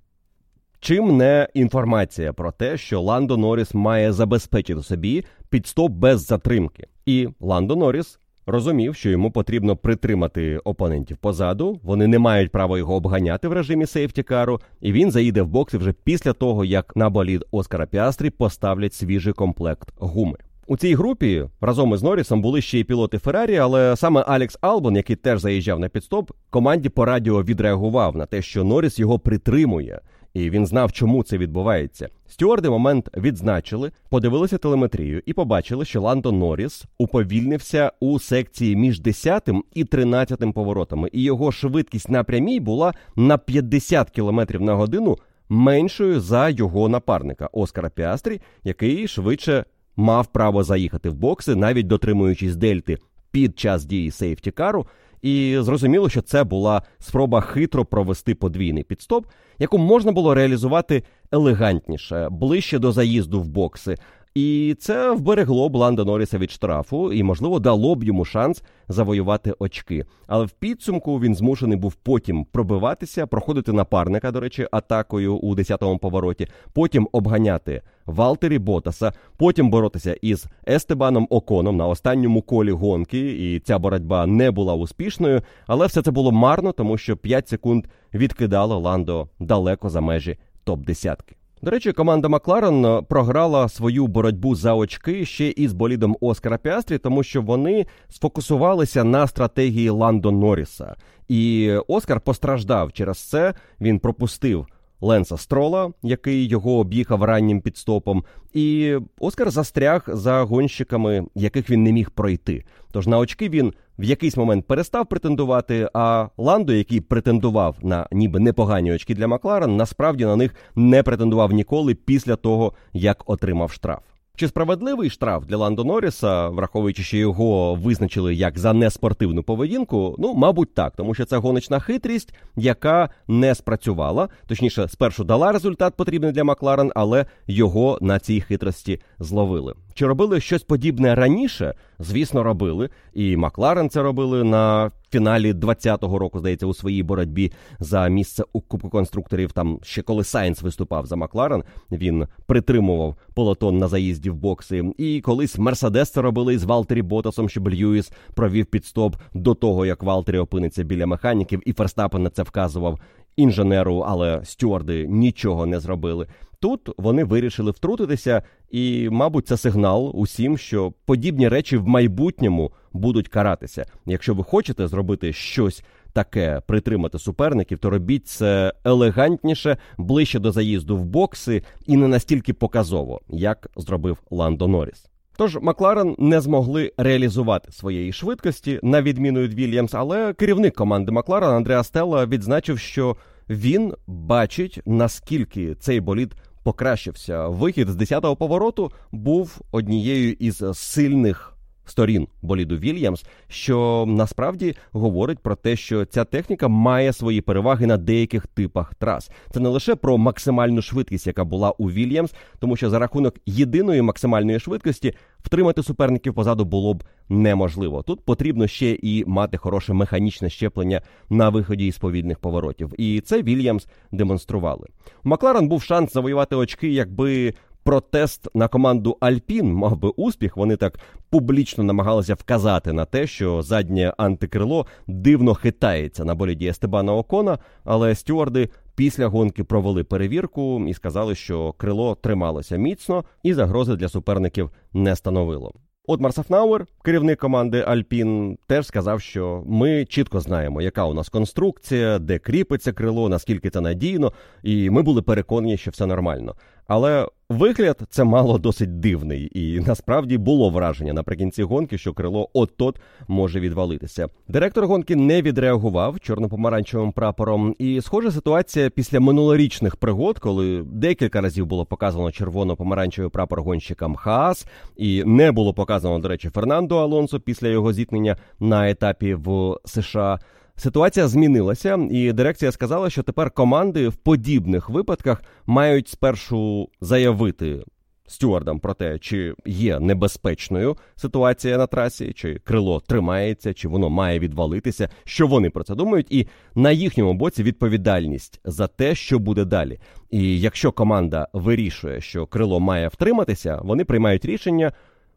Чим не інформація про те, що Ландо Норріс має забезпечити собі підстоп без затримки. І Ландо Норріс розумів, що йому потрібно притримати опонентів позаду, вони не мають права його обганяти в режимі сейфтікару, і він заїде в бокси вже після того, як на болід Оскара Піастрі поставлять свіжий комплект гуми. У цій групі разом із Норрісом були ще й пілоти Феррарі, але саме Алекс Албон, який теж заїжджав на підстоп, команді по радіо відреагував на те, що Норріс його притримує. І він знав, чому це відбувається. Стюарди момент відзначили, подивилися телеметрію і побачили, що Ландо Норріс уповільнився у секції між 10 і 13 поворотами. І його швидкість на прямій була на 50 км на годину меншою за його напарника Оскара Піастрі, який швидше мав право заїхати в бокси, навіть дотримуючись дельти під час дії сейфтікару. І зрозуміло, що це була спроба хитро провести подвійний підстоп, яку можна було реалізувати елегантніше, ближче до заїзду в бокси. І це вберегло б Ландо Норріса від штрафу і, можливо, дало б йому шанс завоювати очки. Але в підсумку він змушений був потім пробиватися, проходити напарника, до речі, атакою у 10-му повороті, потім обганяти Валтері Ботаса, потім боротися із Естебаном Оконом на останньому колі гонки, і ця боротьба не була успішною, але все це було марно, тому що 5 секунд відкидало Ландо далеко за межі топ-десятки. До речі, команда Макларен програла свою боротьбу за очки ще і з болідом Оскара Піастрі, тому що вони сфокусувалися на стратегії Ландо Норріса. І Оскар постраждав через це, він пропустив Ленса Строла, який його об'їхав раннім підстопом, і Оскар застряг за гонщиками, яких він не міг пройти. Тож на очки він в якийсь момент перестав претендувати, а Ландо, який претендував на ніби непогані очки для Макларен, насправді на них не претендував ніколи після того, як отримав штраф. Чи справедливий штраф для Ландо Норріса, враховуючи, що його визначили як за неспортивну поведінку? Ну, мабуть, так, тому що це гоночна хитрість, яка не спрацювала. Точніше, спершу дала результат потрібний для Макларен, але його на цій хитрості зловили. Чи робили щось подібне раніше? Звісно, робили. І Макларен це робили на фіналі 20-го року, здається, у своїй боротьбі за місце у Кубку конструкторів. Там ще коли Сайнс виступав за Макларен, він притримував полотон на заїзді в бокси. І колись Мерседес це робили із Валтері Ботасом, щоб Льюіс провів підстоп до того, як Валтері опиниться біля механіків. І Ферстаппен на це вказував інженеру, але стюарди нічого не зробили. Тут вони вирішили втрутитися, і, мабуть, це сигнал усім, що подібні речі в майбутньому будуть каратися. Якщо ви хочете зробити щось таке, притримати суперників, то робіть це елегантніше, ближче до заїзду в бокси і не настільки показово, як зробив Ландо Норріс. Тож Макларен не змогли реалізувати своєї швидкості, на відміну від Вільямс, але керівник команди Макларен Андреа Стелла відзначив, що він бачить, наскільки цей болід покращився. Вихід з 10-го повороту був однією із сильних сторін боліду Вільямс, що насправді говорить про те, що ця техніка має свої переваги на деяких типах трас. Це не лише про максимальну швидкість, яка була у Вільямс, тому що за рахунок єдиної максимальної швидкості втримати суперників позаду було б неможливо. Тут потрібно ще і мати хороше механічне щеплення на виході із повільних поворотів. І це Вільямс демонстрували. У Макларен був шанс завоювати очки, якби протест на команду «Альпін» мав би успіх. Вони так публічно намагалися вказати на те, що заднє антикрило дивно хитається на боліді Естебана Окона, але стюарди після гонки провели перевірку і сказали, що крило трималося міцно і загрози для суперників не становило. Отмар Сафнауер, керівник команди «Альпін», теж сказав, що ми чітко знаємо, яка у нас конструкція, де кріпиться крило, наскільки це надійно, і ми були переконані, що все нормально. Але вигляд це мало досить дивний, і насправді було враження наприкінці гонки, що крило от-от може відвалитися. Директор гонки не відреагував чорно-помаранчевим прапором, і схожа ситуація після минулорічних пригод, коли декілька разів було показано червоно-помаранчевий прапор гонщикам HAAS, і не було показано, до речі, Фернандо Алонсо після його зіткнення на етапі в США. Ситуація змінилася, і дирекція сказала, що тепер команди в подібних випадках мають спершу заявити стюардам про те, чи є небезпечною ситуація на трасі, чи крило тримається, чи воно має відвалитися, що вони про це думають, і на їхньому боці відповідальність за те, що буде далі. І якщо команда вирішує, що крило має втриматися, вони приймають рішення,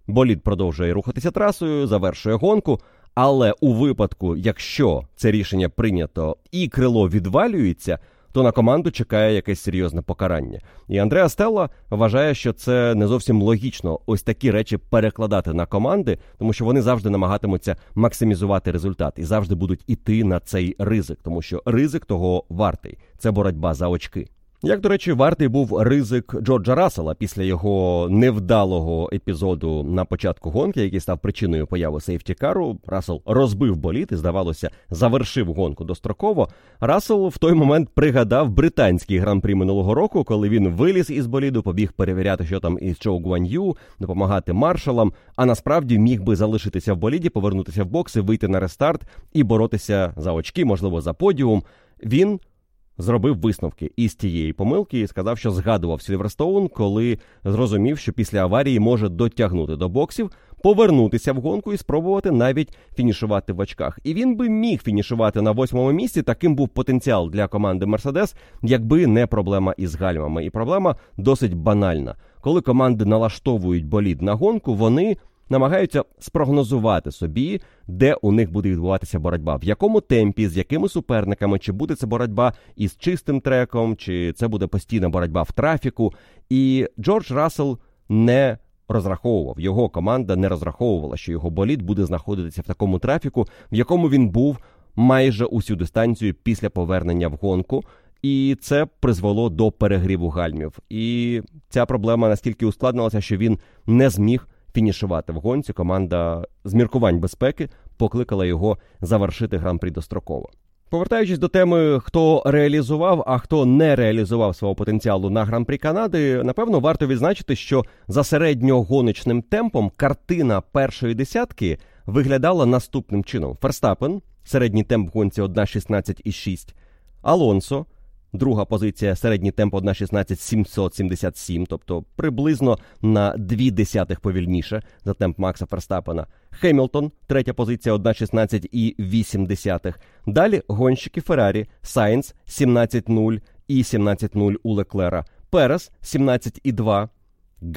болід продовжує рухатися трасою, завершує гонку. Але у випадку, якщо це рішення прийнято і крило відвалюється, то на команду чекає якесь серйозне покарання. І Андреа Стелла вважає, що це не зовсім логічно ось такі речі перекладати на команди, тому що вони завжди намагатимуться максимізувати результат і завжди будуть іти на цей ризик, тому що ризик того вартий. Це боротьба за очки. Як, до речі, вартий був ризик Джорджа Рассела після його невдалого епізоду на початку гонки, який став причиною появи сейфтікару. Рассел розбив болід і, здавалося, завершив гонку достроково. Рассел в той момент пригадав британський гран-прі минулого року, коли він виліз із боліду, побіг перевіряти, що там із Чжоу Гуан'ю, допомагати маршалам, а насправді міг би залишитися в боліді, повернутися в бокси, вийти на рестарт і боротися за очки, можливо, за подіум. Він зробив висновки із тієї помилки і сказав, що згадував Сільверстоун, коли зрозумів, що після аварії може дотягнути до боксів, повернутися в гонку і спробувати навіть фінішувати в очках. І він би міг фінішувати на 8-му місці, таким був потенціал для команди «Мерседес», якби не проблема із гальмами. І проблема досить банальна. Коли команди налаштовують болід на гонку, вони намагаються спрогнозувати собі, де у них буде відбуватися боротьба, в якому темпі, з якими суперниками, чи буде це боротьба із чистим треком, чи це буде постійна боротьба в трафіку. І Джордж Рассел не розраховував, його команда не розраховувала, що його болід буде знаходитися в такому трафіку, в якому він був майже усю дистанцію після повернення в гонку. І це призвело до перегріву гальмів. І ця проблема настільки ускладнилася, що він не зміг фінішувати в гонці. Команда з міркувань безпеки покликала його завершити гран-прі достроково. Повертаючись до теми, хто реалізував, а хто не реалізував свого потенціалу на гран-прі Канади, напевно, варто відзначити, що за середньогоночним темпом картина першої десятки виглядала наступним чином. Ферстаппен, середній темп в гонці 1.16.6, Алонсо, друга позиція, середній темп 1.16.777, тобто приблизно на 0,2 повільніше за темп Макса Ферстаппена. Хемілтон, третя позиція, 1.16.8. Далі гонщики Феррарі, Сайнс 17.0 і 17.0 у Леклера, Перес 17.2,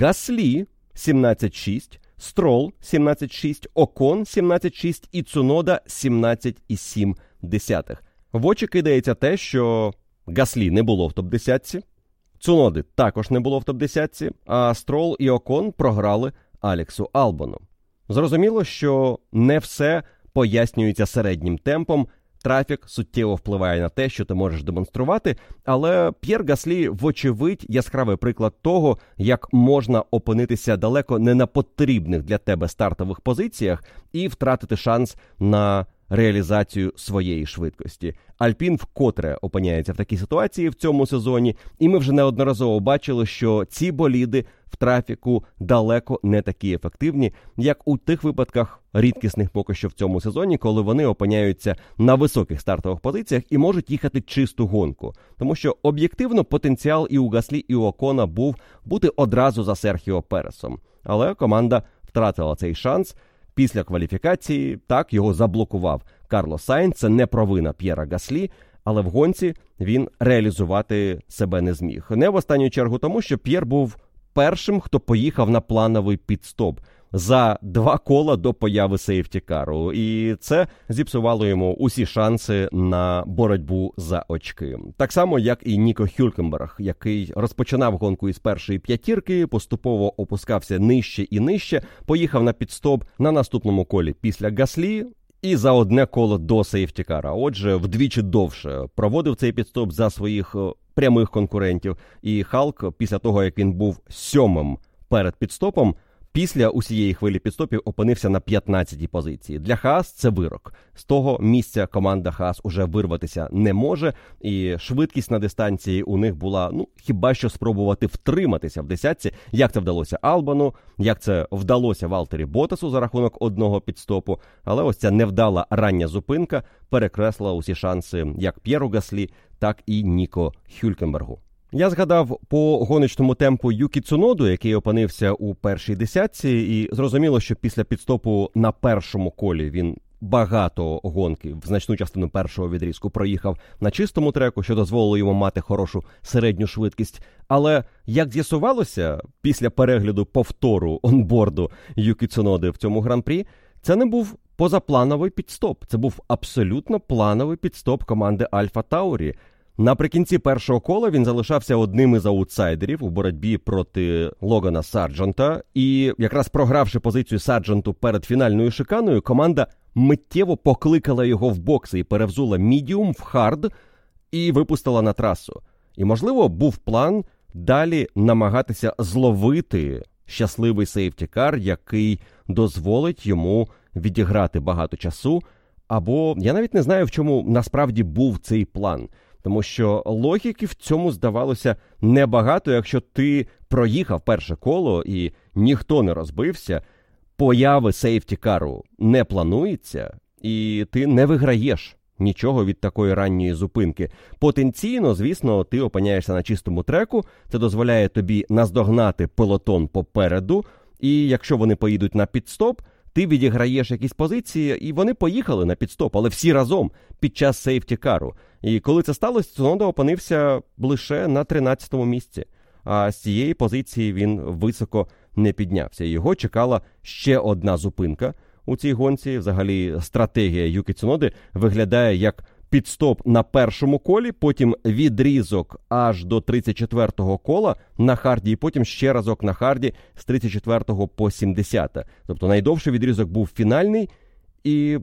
Гаслі 17.6, Строл 17.6, Окон 17.6 і Цунода 17.7. В очі кидається те, що Гаслі не було в топ-10, Цуноди також не було в топ-10, а Строл і Окон програли Алексу Албону. Зрозуміло, що не все пояснюється середнім темпом, трафік суттєво впливає на те, що ти можеш демонструвати, але П'єр Гаслі, вочевидь, яскравий приклад того, як можна опинитися далеко не на потрібних для тебе стартових позиціях і втратити шанс на реалізацію своєї швидкості. Альпін вкотре опиняється в такій ситуації в цьому сезоні, і ми вже неодноразово бачили, що ці боліди в трафіку далеко не такі ефективні, як у тих випадках рідкісних поки що в цьому сезоні, коли вони опиняються на високих стартових позиціях і можуть їхати чисту гонку. Тому що об'єктивно потенціал і у Гаслі, і у Окона був бути одразу за Серхіо Пересом. Але команда втратила цей шанс. Після кваліфікації, так, його заблокував Карлос Сайнс, це не провина П'єра Гаслі, але в гонці він реалізувати себе не зміг. Не в останню чергу тому, що П'єр був першим, хто поїхав на плановий підстоп. за два кола до появи сейфтікару. І це зіпсувало йому усі шанси на боротьбу за очки. Так само, як і Ніко Хюлькенберг, який розпочинав гонку із першої п'ятірки, поступово опускався нижче і нижче, поїхав на підстоп на наступному колі після Гаслі, і за одне коло до сейфтікара. Отже, вдвічі довше проводив цей підстоп за своїх прямих конкурентів. І Халк, після того, як він був сьомим перед підстопом, після усієї хвилі підстопів опинився на 15-й позиції. Для HAAS це вирок. З того місця команда HAAS уже вирватися не може, і швидкість на дистанції у них була, хіба що спробувати втриматися в десятці. Як це вдалося Албону, як це вдалося Валтері Ботасу за рахунок одного підстопу. Але ось ця невдала рання зупинка перекресла усі шанси як П'єру Гаслі, так і Ніко Хюлькенбергу. Я згадав по гоночному темпу Юкі Цуноду, який опинився у першій десятці, і зрозуміло, що після підстопу на першому колі він багато гонки, в значну частину першого відрізку, проїхав на чистому треку, що дозволило йому мати хорошу середню швидкість. Але, як з'ясувалося, після перегляду повтору онборду Юкі Цуноди в цьому гран-прі, це не був позаплановий підстоп. Це був абсолютно плановий підстоп команди Alfa Tauri. Наприкінці першого кола він залишався одним із аутсайдерів у боротьбі проти Логана Сарджента. І якраз програвши позицію Сардженту перед фінальною шиканою, команда миттєво покликала його в бокси і перевзула мідіум в хард і випустила на трасу. І, можливо, був план далі намагатися зловити щасливий сейфтікар, який дозволить йому відіграти багато часу. Або я навіть не знаю, в чому насправді був цей план. Тому що логіки в цьому здавалося небагато, якщо ти проїхав перше коло і ніхто не розбився, появи сейфтікару не планується, і ти не виграєш нічого від такої ранньої зупинки. Потенційно, звісно, ти опиняєшся на чистому треку, це дозволяє тобі наздогнати пелотон попереду, і якщо вони поїдуть на підстоп, ти відіграєш якісь позиції, і вони поїхали на підстоп, але всі разом під час сейфтікару. І коли це сталося, Цунода опинився лише на 13-му місці. А з цієї позиції він високо не піднявся. Його чекала ще одна зупинка у цій гонці. Взагалі стратегія Юкі Цуноди виглядає як підстоп на першому колі, потім відрізок аж до 34-го кола на харді, і потім ще разок на харді з 34-го по 70-те. Тобто найдовший відрізок був фінальний, і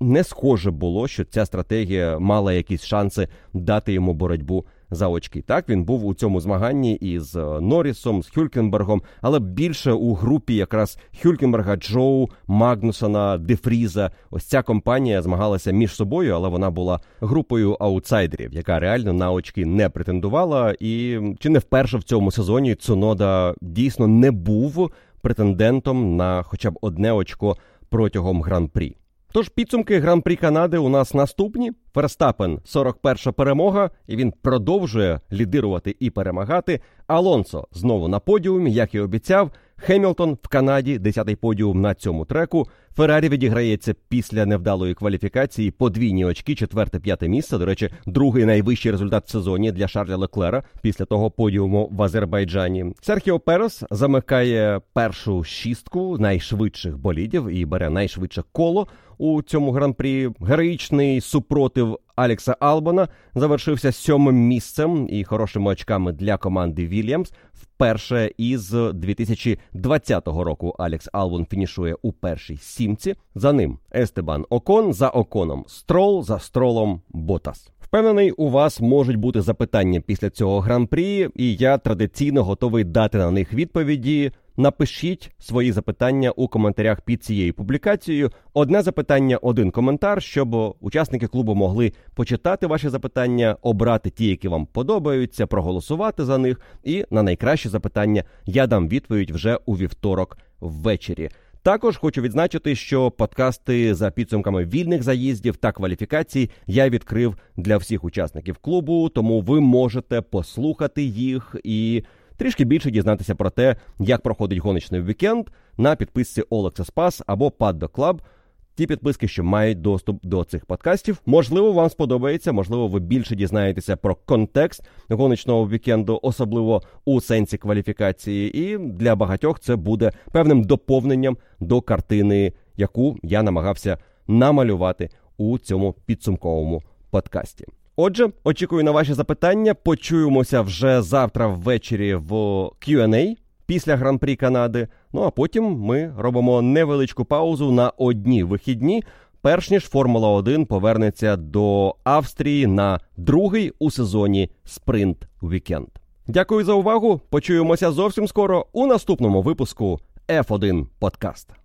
не схоже було, що ця стратегія мала якісь шанси дати йому боротьбу за очки. Так, він був у цьому змаганні із Норрісом, з Хюлькенбергом, але більше у групі якраз Хюлькенберга, Джоу, Магнусона, Дефріза. Ось ця компанія змагалася між собою, але вона була групою аутсайдерів, яка реально на очки не претендувала. І чи не вперше в цьому сезоні Цунода дійсно не був претендентом на хоча б одне очко протягом гран-прі. Тож підсумки Гран-прі Канади у нас наступні. Ферстаппен – 41-ша перемога, і він продовжує лідирувати і перемагати. Алонсо знову на подіумі, як і обіцяв. Хемілтон в Канаді – 10-й подіум на цьому треку. Феррарі відіграється після невдалої кваліфікації подвійні очки, 4-5 місце. До речі, другий найвищий результат в сезоні для Шарля Леклера після того подіуму в Азербайджані. Серхіо Перес замикає першу шістку найшвидших болідів і бере найшвидше коло у цьому гран-прі. Героїчний супротив Алекса Албона завершився 7-м місцем і хорошими очками для команди Williams. Вперше із 2020 року Алекс Албон фінішує у першій сімці. За ним Естебан Окон, за Оконом Строл, за Стролом Ботас. Впевнений, у вас можуть бути запитання після цього гран-прі, і я традиційно готовий дати на них відповіді. Напишіть свої запитання у коментарях під цією публікацією. Одне запитання, один коментар, щоб учасники клубу могли почитати ваші запитання, обрати ті, які вам подобаються, проголосувати за них. І на найкращі запитання я дам відповідь вже у вівторок ввечері. Також хочу відзначити, що подкасти за підсумками вільних заїздів та кваліфікацій я відкрив для всіх учасників клубу, тому ви можете послухати їх і трішки більше дізнатися про те, як проходить гоночний вікенд на підписці All Access Pass або Paddock Club. ті підписки, що мають доступ до цих подкастів. Можливо, вам сподобається, можливо, ви більше дізнаєтеся про контекст гоночного вікенду, особливо у сенсі кваліфікації. І для багатьох це буде певним доповненням до картини, яку я намагався намалювати у цьому підсумковому подкасті. Отже, очікую на ваші запитання. Почуємося вже завтра ввечері в Q&A після Гран-прі Канади. Ну а потім ми робимо невеличку паузу на одні вихідні, перш ніж Формула-1 повернеться до Австрії на другий у сезоні спринт-вікенд. Дякую за увагу. Почуємося зовсім скоро у наступному випуску F1 подкаст.